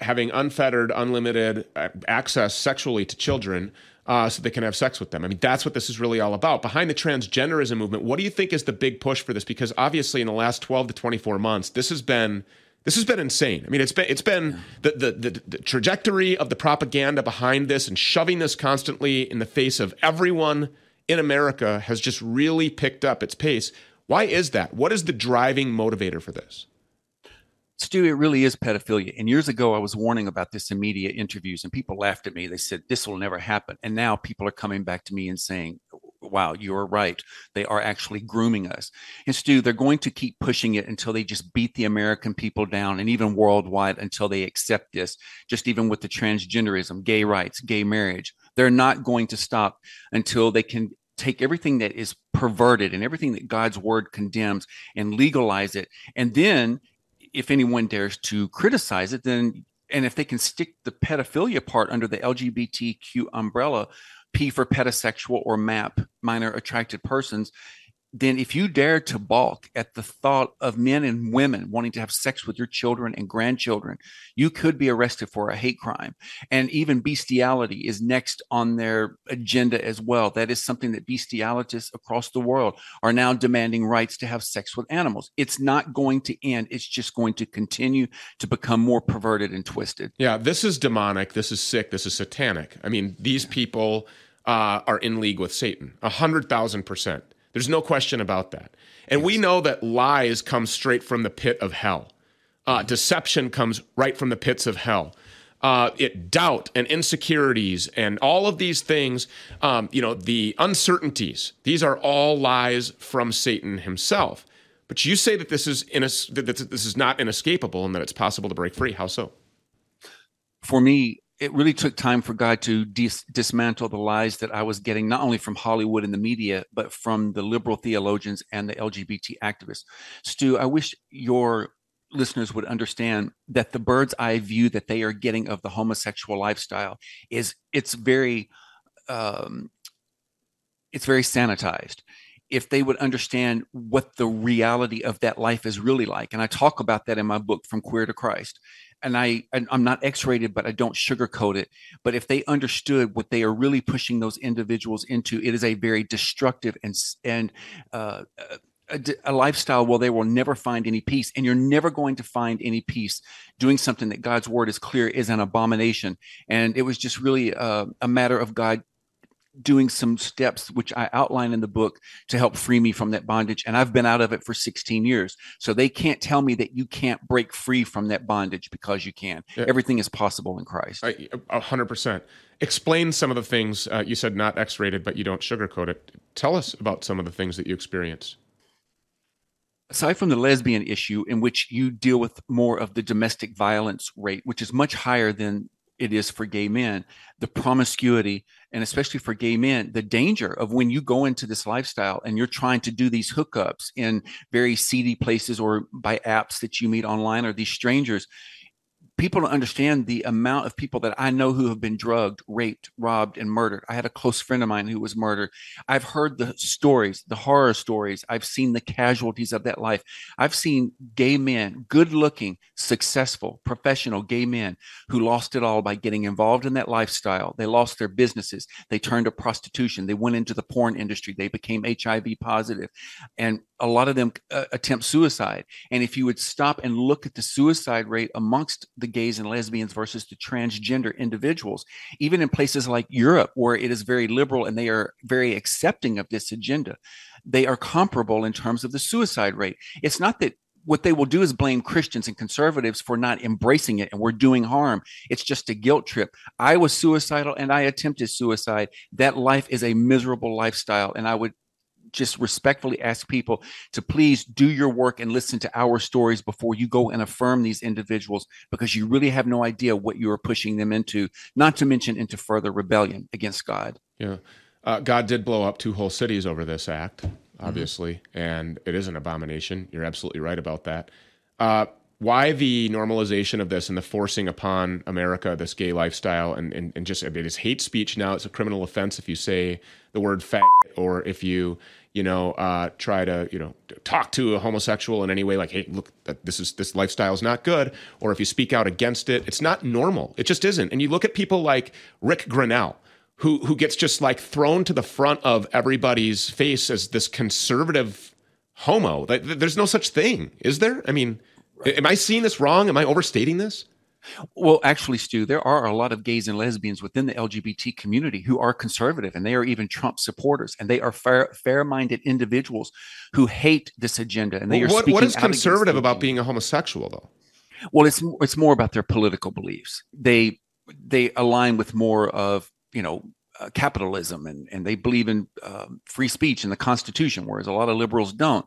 having unfettered, unlimited access sexually to children so they can have sex with them. I mean, that's what this is really all about. Behind the transgenderism movement, what do you think is the big push for this? Because obviously in the last 12 to 24 months, this has been insane. I mean, it's been the trajectory of the propaganda behind this and shoving this constantly in the face of everyone in America has just really picked up its pace. Why is that? What is the driving motivator for this? Stu, it really is pedophilia. And years ago, I was warning about this in media interviews, and people laughed at me. They said, this will never happen. And now people are coming back to me and saying, wow, you're right. They are actually grooming us. And Stu, they're going to keep pushing it until they just beat the American people down, and even worldwide until they accept this, just even with the transgenderism, gay rights, gay marriage. They're not going to stop until they can take everything that is perverted and everything that God's word condemns and legalize it. And then if anyone dares to criticize it, then, and if they can stick the pedophilia part under the LGBTQ umbrella, P for pedosexual or MAP, minor attracted persons, then if you dare to balk at the thought of men and women wanting to have sex with your children and grandchildren, you could be arrested for a hate crime. And even bestiality is next on their agenda as well. That is something that bestialists across the world are now demanding, rights to have sex with animals. It's not going to end. It's just going to continue to become more perverted and twisted. Yeah, this is demonic. This is sick. This is satanic. I mean, these people are in league with Satan, 100,000%. There's no question about that. And yes, we know that lies come straight from the pit of hell. Deception comes right from the pits of hell. Doubt and insecurities and all of these things, the uncertainties, these are all lies from Satan himself. But you say that this is not inescapable and that it's possible to break free. How so? For me, it really took time for God to dismantle the lies that I was getting, not only from Hollywood and the media, but from the liberal theologians and the LGBT activists. Stu, I wish your listeners would understand that the bird's eye view that they are getting of the homosexual lifestyle is very sanitized. If they would understand what the reality of that life is really like. And I talk about that in my book, From Queer to Christ. And I'm not X-rated, but I don't sugarcoat it. But if they understood what they are really pushing those individuals into, it is a very destructive and a lifestyle where they will never find any peace. And you're never going to find any peace doing something that God's word is clear is an abomination. And it was just really a matter of God doing some steps, which I outline in the book, to help free me from that bondage. And I've been out of it for 16 years. So they can't tell me that you can't break free from that bondage, because you can. Yeah. Everything is possible in Christ. 100%. Explain some of the things you said, not X-rated, but you don't sugarcoat it. Tell us about some of the things that you experienced. Aside from the lesbian issue, in which you deal with more of the domestic violence rate, which is much higher than it is for gay men, the promiscuity, and especially for gay men, the danger of when you go into this lifestyle and you're trying to do these hookups in very seedy places or by apps that you meet online or these strangers. People don't understand the amount of people that I know who have been drugged, raped, robbed, and murdered. I had a close friend of mine who was murdered. I've heard the stories, the horror stories. I've seen the casualties of that life. I've seen gay men, good-looking, successful, professional gay men who lost it all by getting involved in that lifestyle. They lost their businesses. They turned to prostitution. They went into the porn industry. They became HIV positive. And a lot of them attempt suicide. And if you would stop and look at the suicide rate amongst the gays and lesbians versus the transgender individuals, even in places like Europe, where it is very liberal and they are very accepting of this agenda, they are comparable in terms of the suicide rate. It's not that what they will do is blame Christians and conservatives for not embracing it and we're doing harm. It's just a guilt trip. I was suicidal and I attempted suicide. That life is a miserable lifestyle. And I would just respectfully ask people to please do your work and listen to our stories before you go and affirm these individuals, because you really have no idea what you are pushing them into, not to mention into further rebellion against God. Yeah. God did blow up 2 whole cities over this act, obviously, and it is an abomination. You're absolutely right about that. Why the normalization of this and the forcing upon America this gay lifestyle, and just, it is hate speech now. It's a criminal offense if you say the word fag, or if you, try to, talk to a homosexual in any way, like, hey, look, this lifestyle is not good, or if you speak out against it. It's not normal. It just isn't. And you look at people like Rick Grinnell, who gets just like thrown to the front of everybody's face as this conservative homo. Like, there's no such thing, is there? I mean, am I seeing this wrong? Am I overstating this? Well, actually, Stu, there are a lot of gays and lesbians within the LGBT community who are conservative, and they are even Trump supporters, and they are fair-minded individuals who hate this agenda. And they are speaking out. What is conservative about being a homosexual, though? Well, it's more about their political beliefs. They align with more of capitalism, and they believe in free speech and the Constitution, whereas a lot of liberals don't.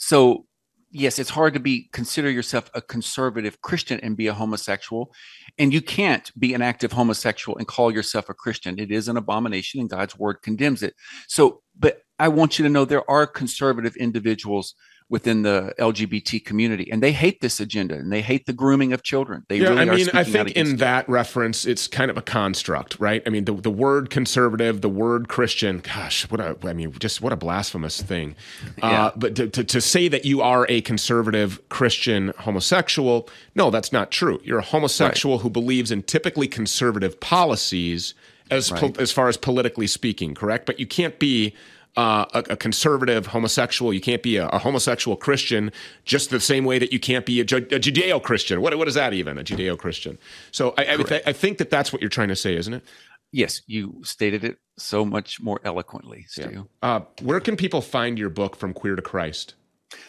So, yes, it's hard to consider yourself a conservative Christian and be a homosexual, and you can't be an active homosexual and call yourself a Christian. It is an abomination, and God's word condemns it. So, but I want you to know there are conservative individuals within the LGBT community, and they hate this agenda, and they hate the grooming of children. I think in that reference, it's kind of a construct, right? I mean, the word conservative, the word Christian, gosh, what a blasphemous thing. Yeah. But to say that you are a conservative Christian homosexual, no, that's not true. You're a homosexual, right, who believes in typically conservative policies as far as politically speaking, correct? But you can't be a conservative homosexual. You can't be a homosexual Christian, just the same way that you can't be a Judeo-Christian. What is that even, a Judeo-Christian? So I think that's what you're trying to say, isn't it? Yes, you stated it so much more eloquently, Stu. Yeah. Where can people find your book, From Queer to Christ?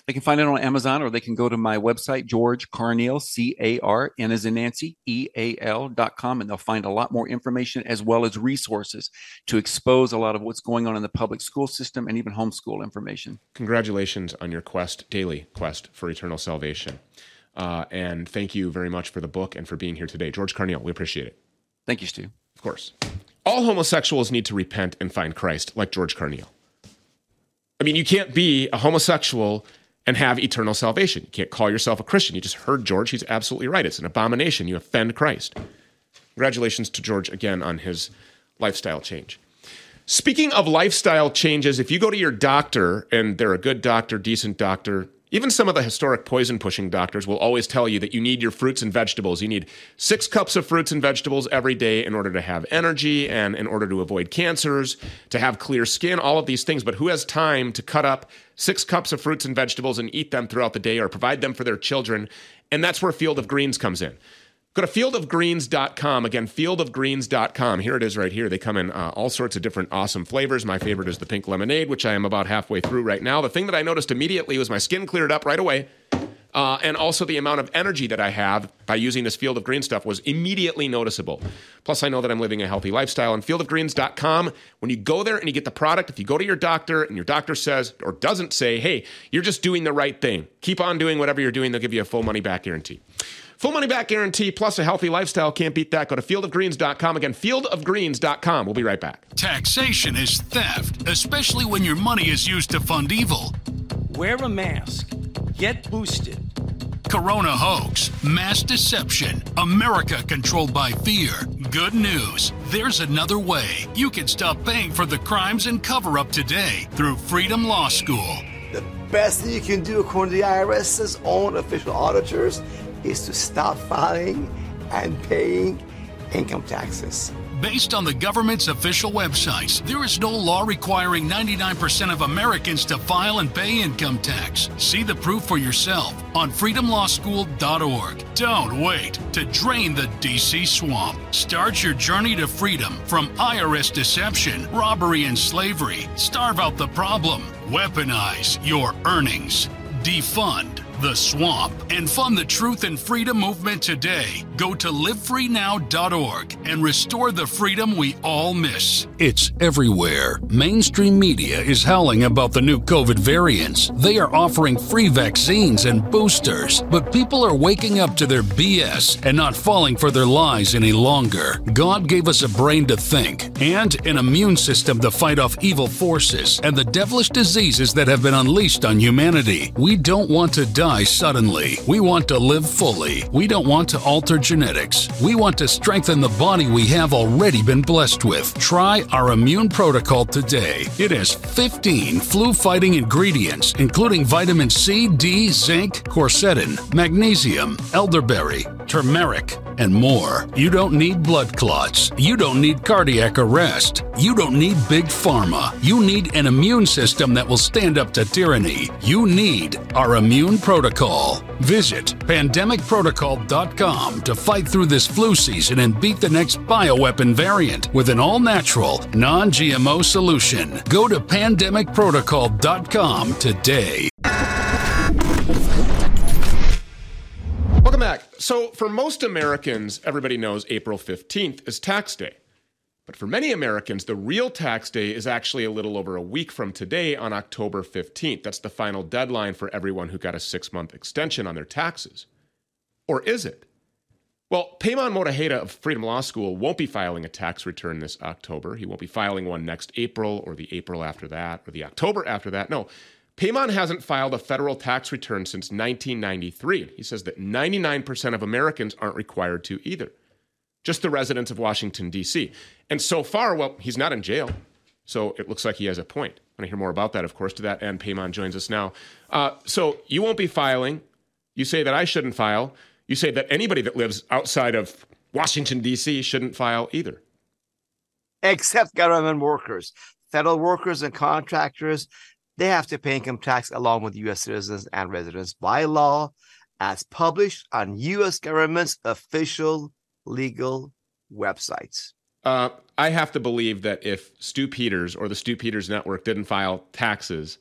They can find it on Amazon, or they can go to my website, George Carneal, C-A-R-N as in Nancy, E-A-L.com, and they'll find a lot more information as well as resources to expose a lot of what's going on in the public school system and even homeschool information. Congratulations on your daily quest for eternal salvation. And thank you very much for the book and for being here today. George Carneal, we appreciate it. Thank you, Stu. Of course. All homosexuals need to repent and find Christ, like George Carneal. I mean, you can't be a homosexual and have eternal salvation. You can't call yourself a Christian. You just heard George. He's absolutely right. It's an abomination. You offend Christ. Congratulations to George again on his lifestyle change. Speaking of lifestyle changes, if you go to your doctor, and they're a good doctor, decent doctor, Even some of the historic poison-pushing doctors will always tell you that you need your fruits and vegetables. You need 6 cups of fruits and vegetables every day in order to have energy and in order to avoid cancers, to have clear skin, all of these things. But who has time to cut up 6 cups of fruits and vegetables and eat them throughout the day or provide them for their children? And that's where Field of Greens comes in. Go to fieldofgreens.com. Again, fieldofgreens.com. Here it is right here. They come in all sorts of different awesome flavors. My favorite is the pink lemonade, which I am about halfway through right now. The thing that I noticed immediately was my skin cleared up right away. And also the amount of energy that I have by using this Field of Green stuff was immediately noticeable. Plus, I know that I'm living a healthy lifestyle. And fieldofgreens.com, when you go there and you get the product, if you go to your doctor and your doctor says or doesn't say, hey, you're just doing the right thing, keep on doing whatever you're doing, they'll give you a full money-back guarantee. Full money-back guarantee plus a healthy lifestyle. Can't beat that. Go to fieldofgreens.com. Again, fieldofgreens.com. We'll be right back. Taxation is theft, especially when your money is used to fund evil. Wear a mask. Get boosted. Corona hoax, mass deception, America controlled by fear. Good news. There's another way. You can stop paying for the crimes and cover-up today through Freedom Law School. The best thing you can do, according to the IRS's own official auditors, is to stop filing and paying income taxes. Based on the government's official websites, there is no law requiring 99% of Americans to file and pay income tax. See the proof for yourself on freedomlawschool.org. Don't wait to drain the D.C. swamp. Start your journey to freedom from IRS deception, robbery, and slavery. Starve out the problem. Weaponize your earnings. Defund the swamp and fund the truth and freedom movement today. Go to livefreenow.org and restore the freedom we all miss. It's everywhere. Mainstream media is howling about the new COVID variants. They are offering free vaccines and boosters, but people are waking up to their BS and not falling for their lies any longer. God gave us a brain to think and an immune system to fight off evil forces and the devilish diseases that have been unleashed on humanity. We don't want to die suddenly. We want to live fully. We don't want to alter genetics. We want to strengthen the body we have already been blessed with. Try our immune protocol today. It has 15 flu-fighting ingredients, including vitamin C, D, zinc, quercetin, magnesium, elderberry, turmeric, and more. You don't need blood clots. You don't need cardiac arrest. You don't need big pharma. You need an immune system that will stand up to tyranny. You need our immune protocol. Visit pandemicprotocol.com to fight through this flu season and beat the next bioweapon variant with an all-natural, non-GMO solution. Go to pandemicprotocol.com today. Welcome back. So for most Americans, everybody knows April 15th is tax day. But for many Americans, the real tax day is actually a little over a week from today on October 15th. That's the final deadline for everyone who got a 6-month extension on their taxes. Or is it? Well, Peymon Mottahedeh of Freedom Law School won't be filing a tax return this October. He won't be filing one next April or the April after that or the October after that. No. Peymon hasn't filed a federal tax return since 1993. He says that 99% of Americans aren't required to either, just the residents of Washington, D.C. And so far, well, he's not in jail, so it looks like he has a point. I want to hear more about that, of course. To that end, Peymon joins us now. So you won't be filing. You say that I shouldn't file. You say that anybody that lives outside of Washington, D.C. shouldn't file either. Except government workers, federal workers and contractors. They have to pay income tax along with U.S. citizens and residents by law as published on U.S. government's official legal websites. I have to believe that if Stew Peters or the Stew Peters Network didn't file taxes,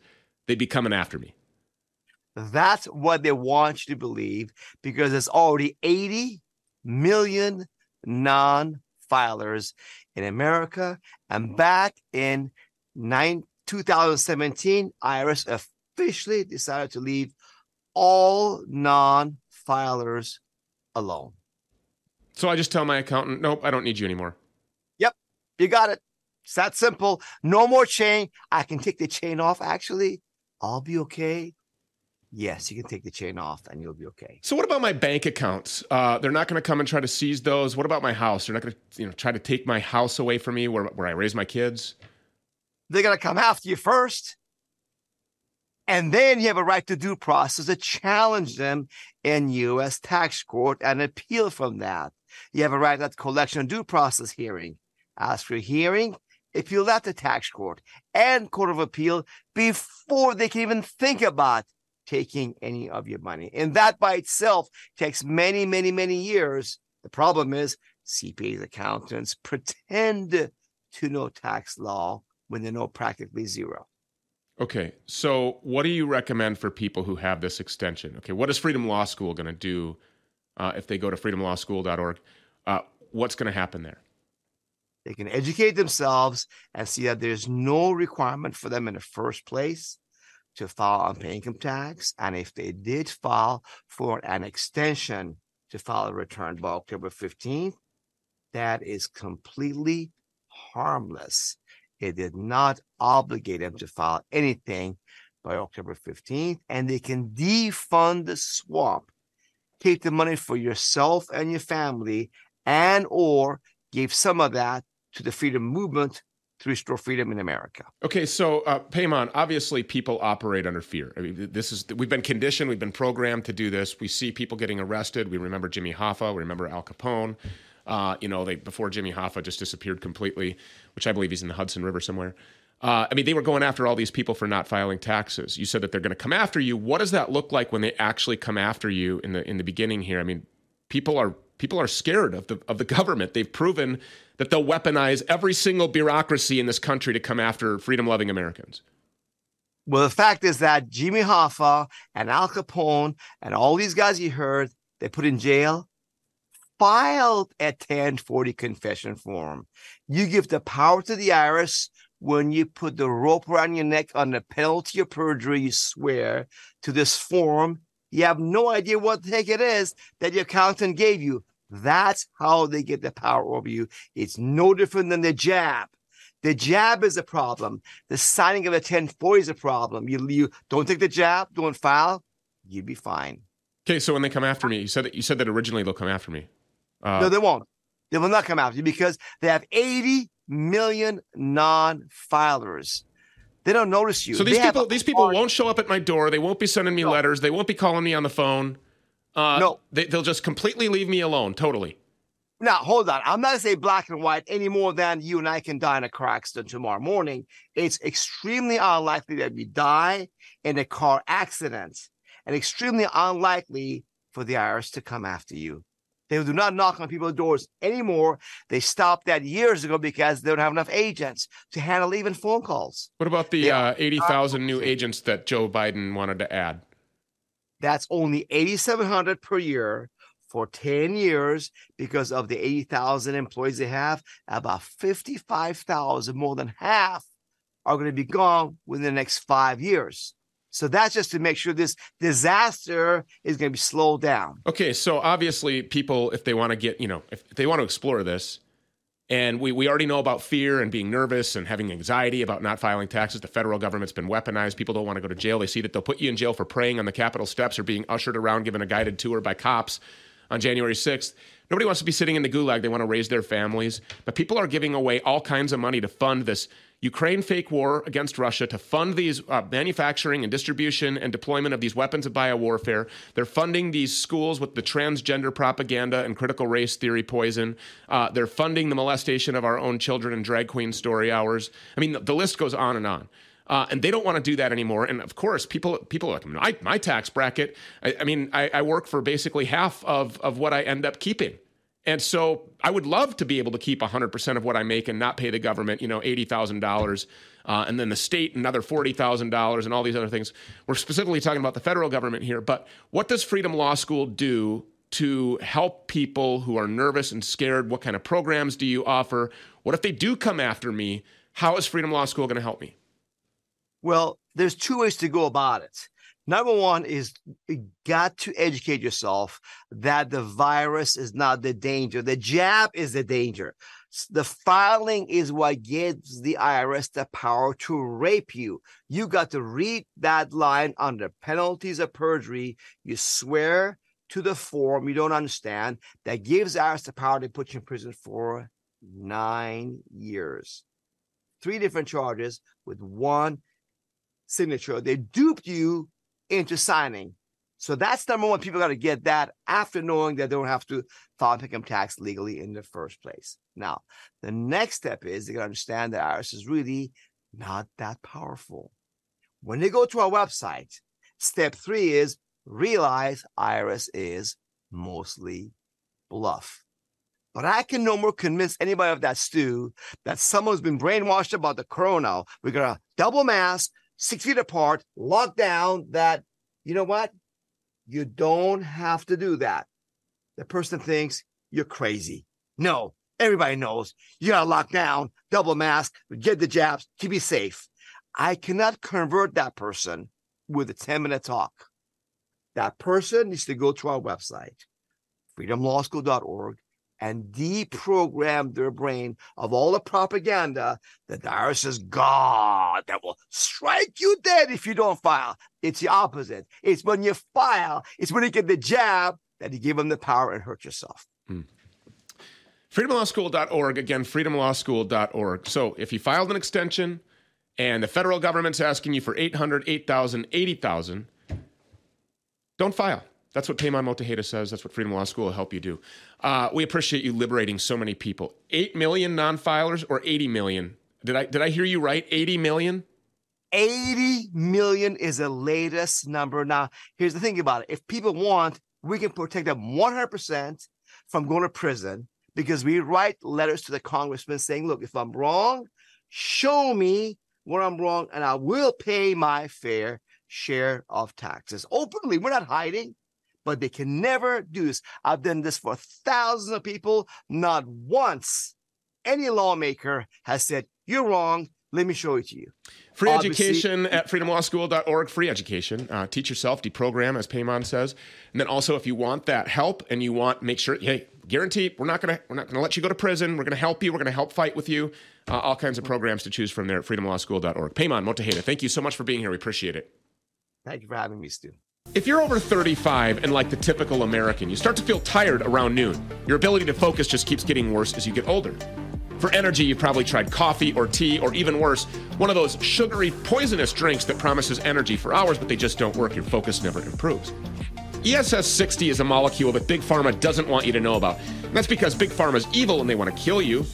they'd be coming after me. That's what they want you to believe, because there's already 80 million non-filers in America. And back in 2017, IRS officially decided to leave all non-filers alone. So I just tell my accountant, nope, I don't need you anymore. Yep, you got it. It's that simple. No more chain. I can take the chain off, actually. I'll be okay. Yes, you can take the chain off and you'll be okay. So what about my bank accounts? They're not going to come and try to seize those. What about my house? They're not going to try to take my house away from me where I raise my kids. They're going to come after you first. And then you have a right to due process to challenge them in U.S. tax court and appeal from that. You have a right to that collection and due process hearing. Ask for a hearing, appeal that to tax court and court of appeal before they can even think about taking any of your money. And that by itself takes many, many, many years. The problem is CPAs, accountants pretend to know tax law when they know practically zero. Okay, so what do you recommend for people who have this extension? Okay, what is Freedom Law School going to do if they go to freedomlawschool.org? What's going to happen there? They can educate themselves and see that there's no requirement for them in the first place to file on pay income tax. And if they did file for an extension to file a return by October 15th, that is completely harmless. It did not obligate them to file anything by October 15th, and they can defund the swamp, keep the money for yourself and your family, and or give some of that to the freedom movement to restore freedom in America. Okay, so Peymon, obviously people operate under fear. I mean, we've been conditioned, we've been programmed to do this. We see people getting arrested. We remember Jimmy Hoffa. We remember Al Capone. Before Jimmy Hoffa just disappeared completely, which I believe he's in the Hudson River somewhere. They were going after all these people for not filing taxes. You said that they're going to come after you. What does that look like when they actually come after you in the beginning here? I mean, people are scared of the government. They've proven that they'll weaponize every single bureaucracy in this country to come after freedom-loving Americans. Well, the fact is that Jimmy Hoffa and Al Capone and all these guys you heard, they put in jail, filed a 1040 confession form. You give the power to the IRS when you put the rope around your neck on the penalty of perjury, you swear to this form. You have no idea what the heck it is that your accountant gave you. That's how they get the power over you. It's no different than the jab. The jab is a problem. The signing of a 1040 is a problem. You don't take the jab, don't file, you'd be fine. Okay, so when they come after me, you said that originally they'll come after me. No, they won't. They will not come after you because they have 80 million non-filers. They don't notice you. So these people won't show up at my door. They won't be sending me letters. They won't be calling me on the phone. They'll just completely leave me alone, totally. Now, hold on. I'm not saying black and white any more than you and I can die in a car accident tomorrow morning. It's extremely unlikely that we die in a car accident and extremely unlikely for the IRS to come after you. They do not knock on people's doors anymore. They stopped that years ago because they don't have enough agents to handle even phone calls. What about the 80,000 new agents that Joe Biden wanted to add? That's only 8,700 per year for 10 years because of the 80,000 employees they have. About 55,000, more than half, are going to be gone within the next 5 years. So that's just to make sure this disaster is going to be slowed down. Okay, so obviously people, if they want to get, if they want to explore this, and we already know about fear and being nervous and having anxiety about not filing taxes. The federal government's been weaponized. People don't want to go to jail. They see that they'll put you in jail for praying on the Capitol steps or being ushered around, given a guided tour by cops on January 6th. Nobody wants to be sitting in the gulag. They want to raise their families. But people are giving away all kinds of money to fund this Ukraine fake war against Russia, to fund these manufacturing and distribution and deployment of these weapons of biowarfare. They're funding these schools with the transgender propaganda and critical race theory poison. They're funding the molestation of our own children and drag queen story hours. I mean, the list goes on and on. And they don't want to do that anymore. And of course, people are like, my tax bracket, I work for basically half of what I end up keeping. And so I would love to be able to keep 100% of what I make and not pay the government, $80,000, and then the state another $40,000 and all these other things. We're specifically talking about the federal government here, but what does Freedom Law School do to help people who are nervous and scared? What kind of programs do you offer? What if they do come after me? How is Freedom Law School going to help me? Well, there's two ways to go about it. Number one is you got to educate yourself that the virus is not the danger. The jab is the danger. The filing is what gives the IRS the power to rape you. You got to read that line under penalties of perjury. You swear to the form you don't understand that gives IRS the power to put you in prison for 9 years. 3 different charges with one signature. They duped you into signing. So that's number one. People got to get that after knowing that they don't have to file income tax legally in the first place. Now, the next step is they got to understand that IRS is really not that powerful. When they go to our website, step three is realize IRS is mostly bluff. But I can no more convince anybody of that, Stu, that someone's been brainwashed about the corona. We're going to double mask, 6 feet apart, lock down that, you know what? You don't have to do that. The person thinks you're crazy. No, everybody knows you got to lock down, double mask, get the jabs to be safe. I cannot convert that person with a 10-minute talk. That person needs to go to our website, freedomlawschool.org, and deprogram their brain of all the propaganda that the IRS is God that will strike you dead if you don't file. It's the opposite. It's when you file, it's when you get the jab that you give them the power and hurt yourself. Mm. Freedomlawschool.org. Again, freedomlawschool.org. So if you filed an extension and the federal government's asking you for $800,000, $8,000, $80,000, don't file. That's what Peymon Mottahedeh says. That's what Freedom Law School will help you do. We appreciate you liberating so many people. 8 million non-filers or 80 million? Did I hear you right? 80 million? 80 million is the latest number. Now, here's the thing about it. If people want, we can protect them 100% from going to prison because we write letters to the congressman saying, look, if I'm wrong, show me where I'm wrong, and I will pay my fair share of taxes. Openly, we're not hiding. But they can never do this. I've done this for thousands of people. Not once any lawmaker has said, you're wrong. Let me show it to you. Free education at freedomlawschool.org. Free education. Teach yourself, deprogram, as Peymon says. And then also, if you want that help and you want, make sure, hey, guaranteed, we're not gonna let you go to prison. We're gonna help you. We're gonna help fight with you. All kinds of programs to choose from there at freedomlawschool.org. Peymon Mottahedeh, thank you so much for being here. We appreciate it. Thank you for having me, Stu. If you're over 35 and like the typical American, you start to feel tired around noon. Your ability to focus just keeps getting worse as you get older. For energy, you've probably tried coffee or tea or even worse, one of those sugary, poisonous drinks that promises energy for hours, but they just don't work. Your focus never improves. ESS 60 is a molecule that Big Pharma doesn't want you to know about. And that's because Big Pharma's evil and they want to kill you.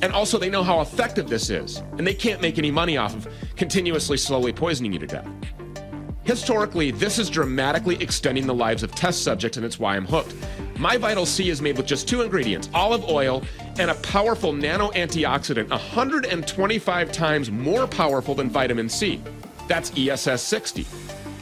And also they know how effective this is. And they can't make any money off of continuously slowly poisoning you to death. Historically, this is dramatically extending the lives of test subjects, and it's why I'm hooked. My Vital C is made with just 2 ingredients, olive oil and a powerful nano antioxidant, 125 times more powerful than vitamin C. That's ESS 60.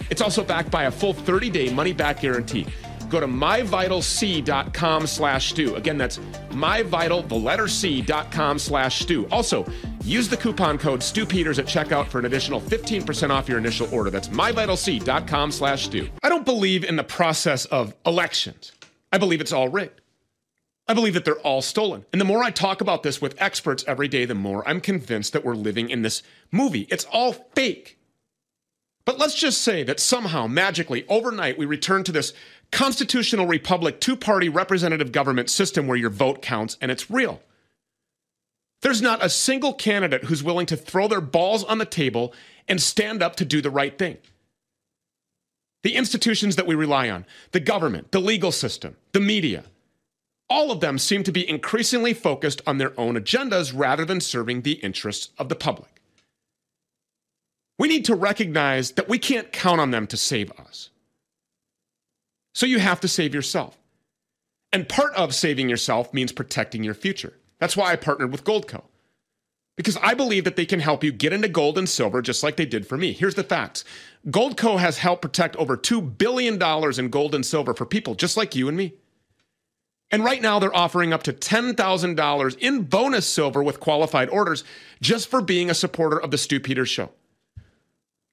It's also backed by a full 30-day money-back guarantee. Go to myvitalc.com/stew. Again, that's myvitalc.com/stew. Also, use the coupon code StewPeters at checkout for an additional 15% off your initial order. That's myvitalc.com/stew. I don't believe in the process of elections. I believe it's all rigged. I believe that they're all stolen. And the more I talk about this with experts every day, the more I'm convinced that we're living in this movie. It's all fake. But let's just say that somehow, magically, overnight, we return to this constitutional republic, two-party representative government system where your vote counts and it's real. There's not a single candidate who's willing to throw their balls on the table and stand up to do the right thing. The institutions that we rely on, the government, the legal system, the media, all of them seem to be increasingly focused on their own agendas rather than serving the interests of the public. We need to recognize that we can't count on them to save us. So you have to save yourself. And part of saving yourself means protecting your future. That's why I partnered with GoldCo. Because I believe that they can help you get into gold and silver just like they did for me. Here's the facts. GoldCo has helped protect over $2 billion in gold and silver for people just like you and me. And right now they're offering up to $10,000 in bonus silver with qualified orders just for being a supporter of the Stew Peters Show.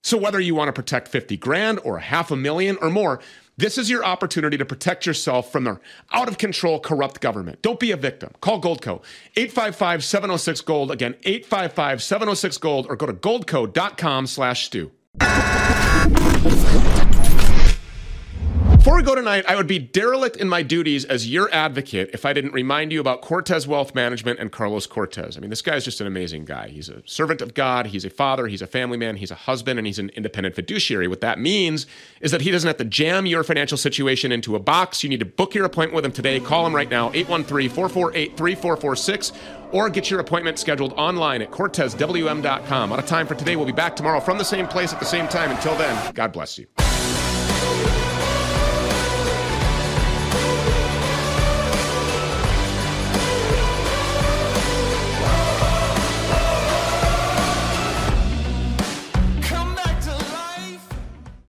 So whether you want to protect 50 grand or $500,000 or more, this is your opportunity to protect yourself from their out-of-control, corrupt government. Don't be a victim. Call GoldCo. 855-706-GOLD. Again, 855-706-GOLD, or go to goldco.com/stew. Before we go tonight, I would be derelict in my duties as your advocate if I didn't remind you about Cortez Wealth Management and Carlos Cortez. I mean, this guy's just an amazing guy. He's a servant of God, he's a father, he's a family man, he's a husband, and he's an independent fiduciary. What that means is that he doesn't have to jam your financial situation into a box. You need to book your appointment with him today. Call him right now, 813-448-3446, or get your appointment scheduled online at cortezwm.com. Out of time for today. We'll be back tomorrow from the same place at the same time. Until then, God bless you.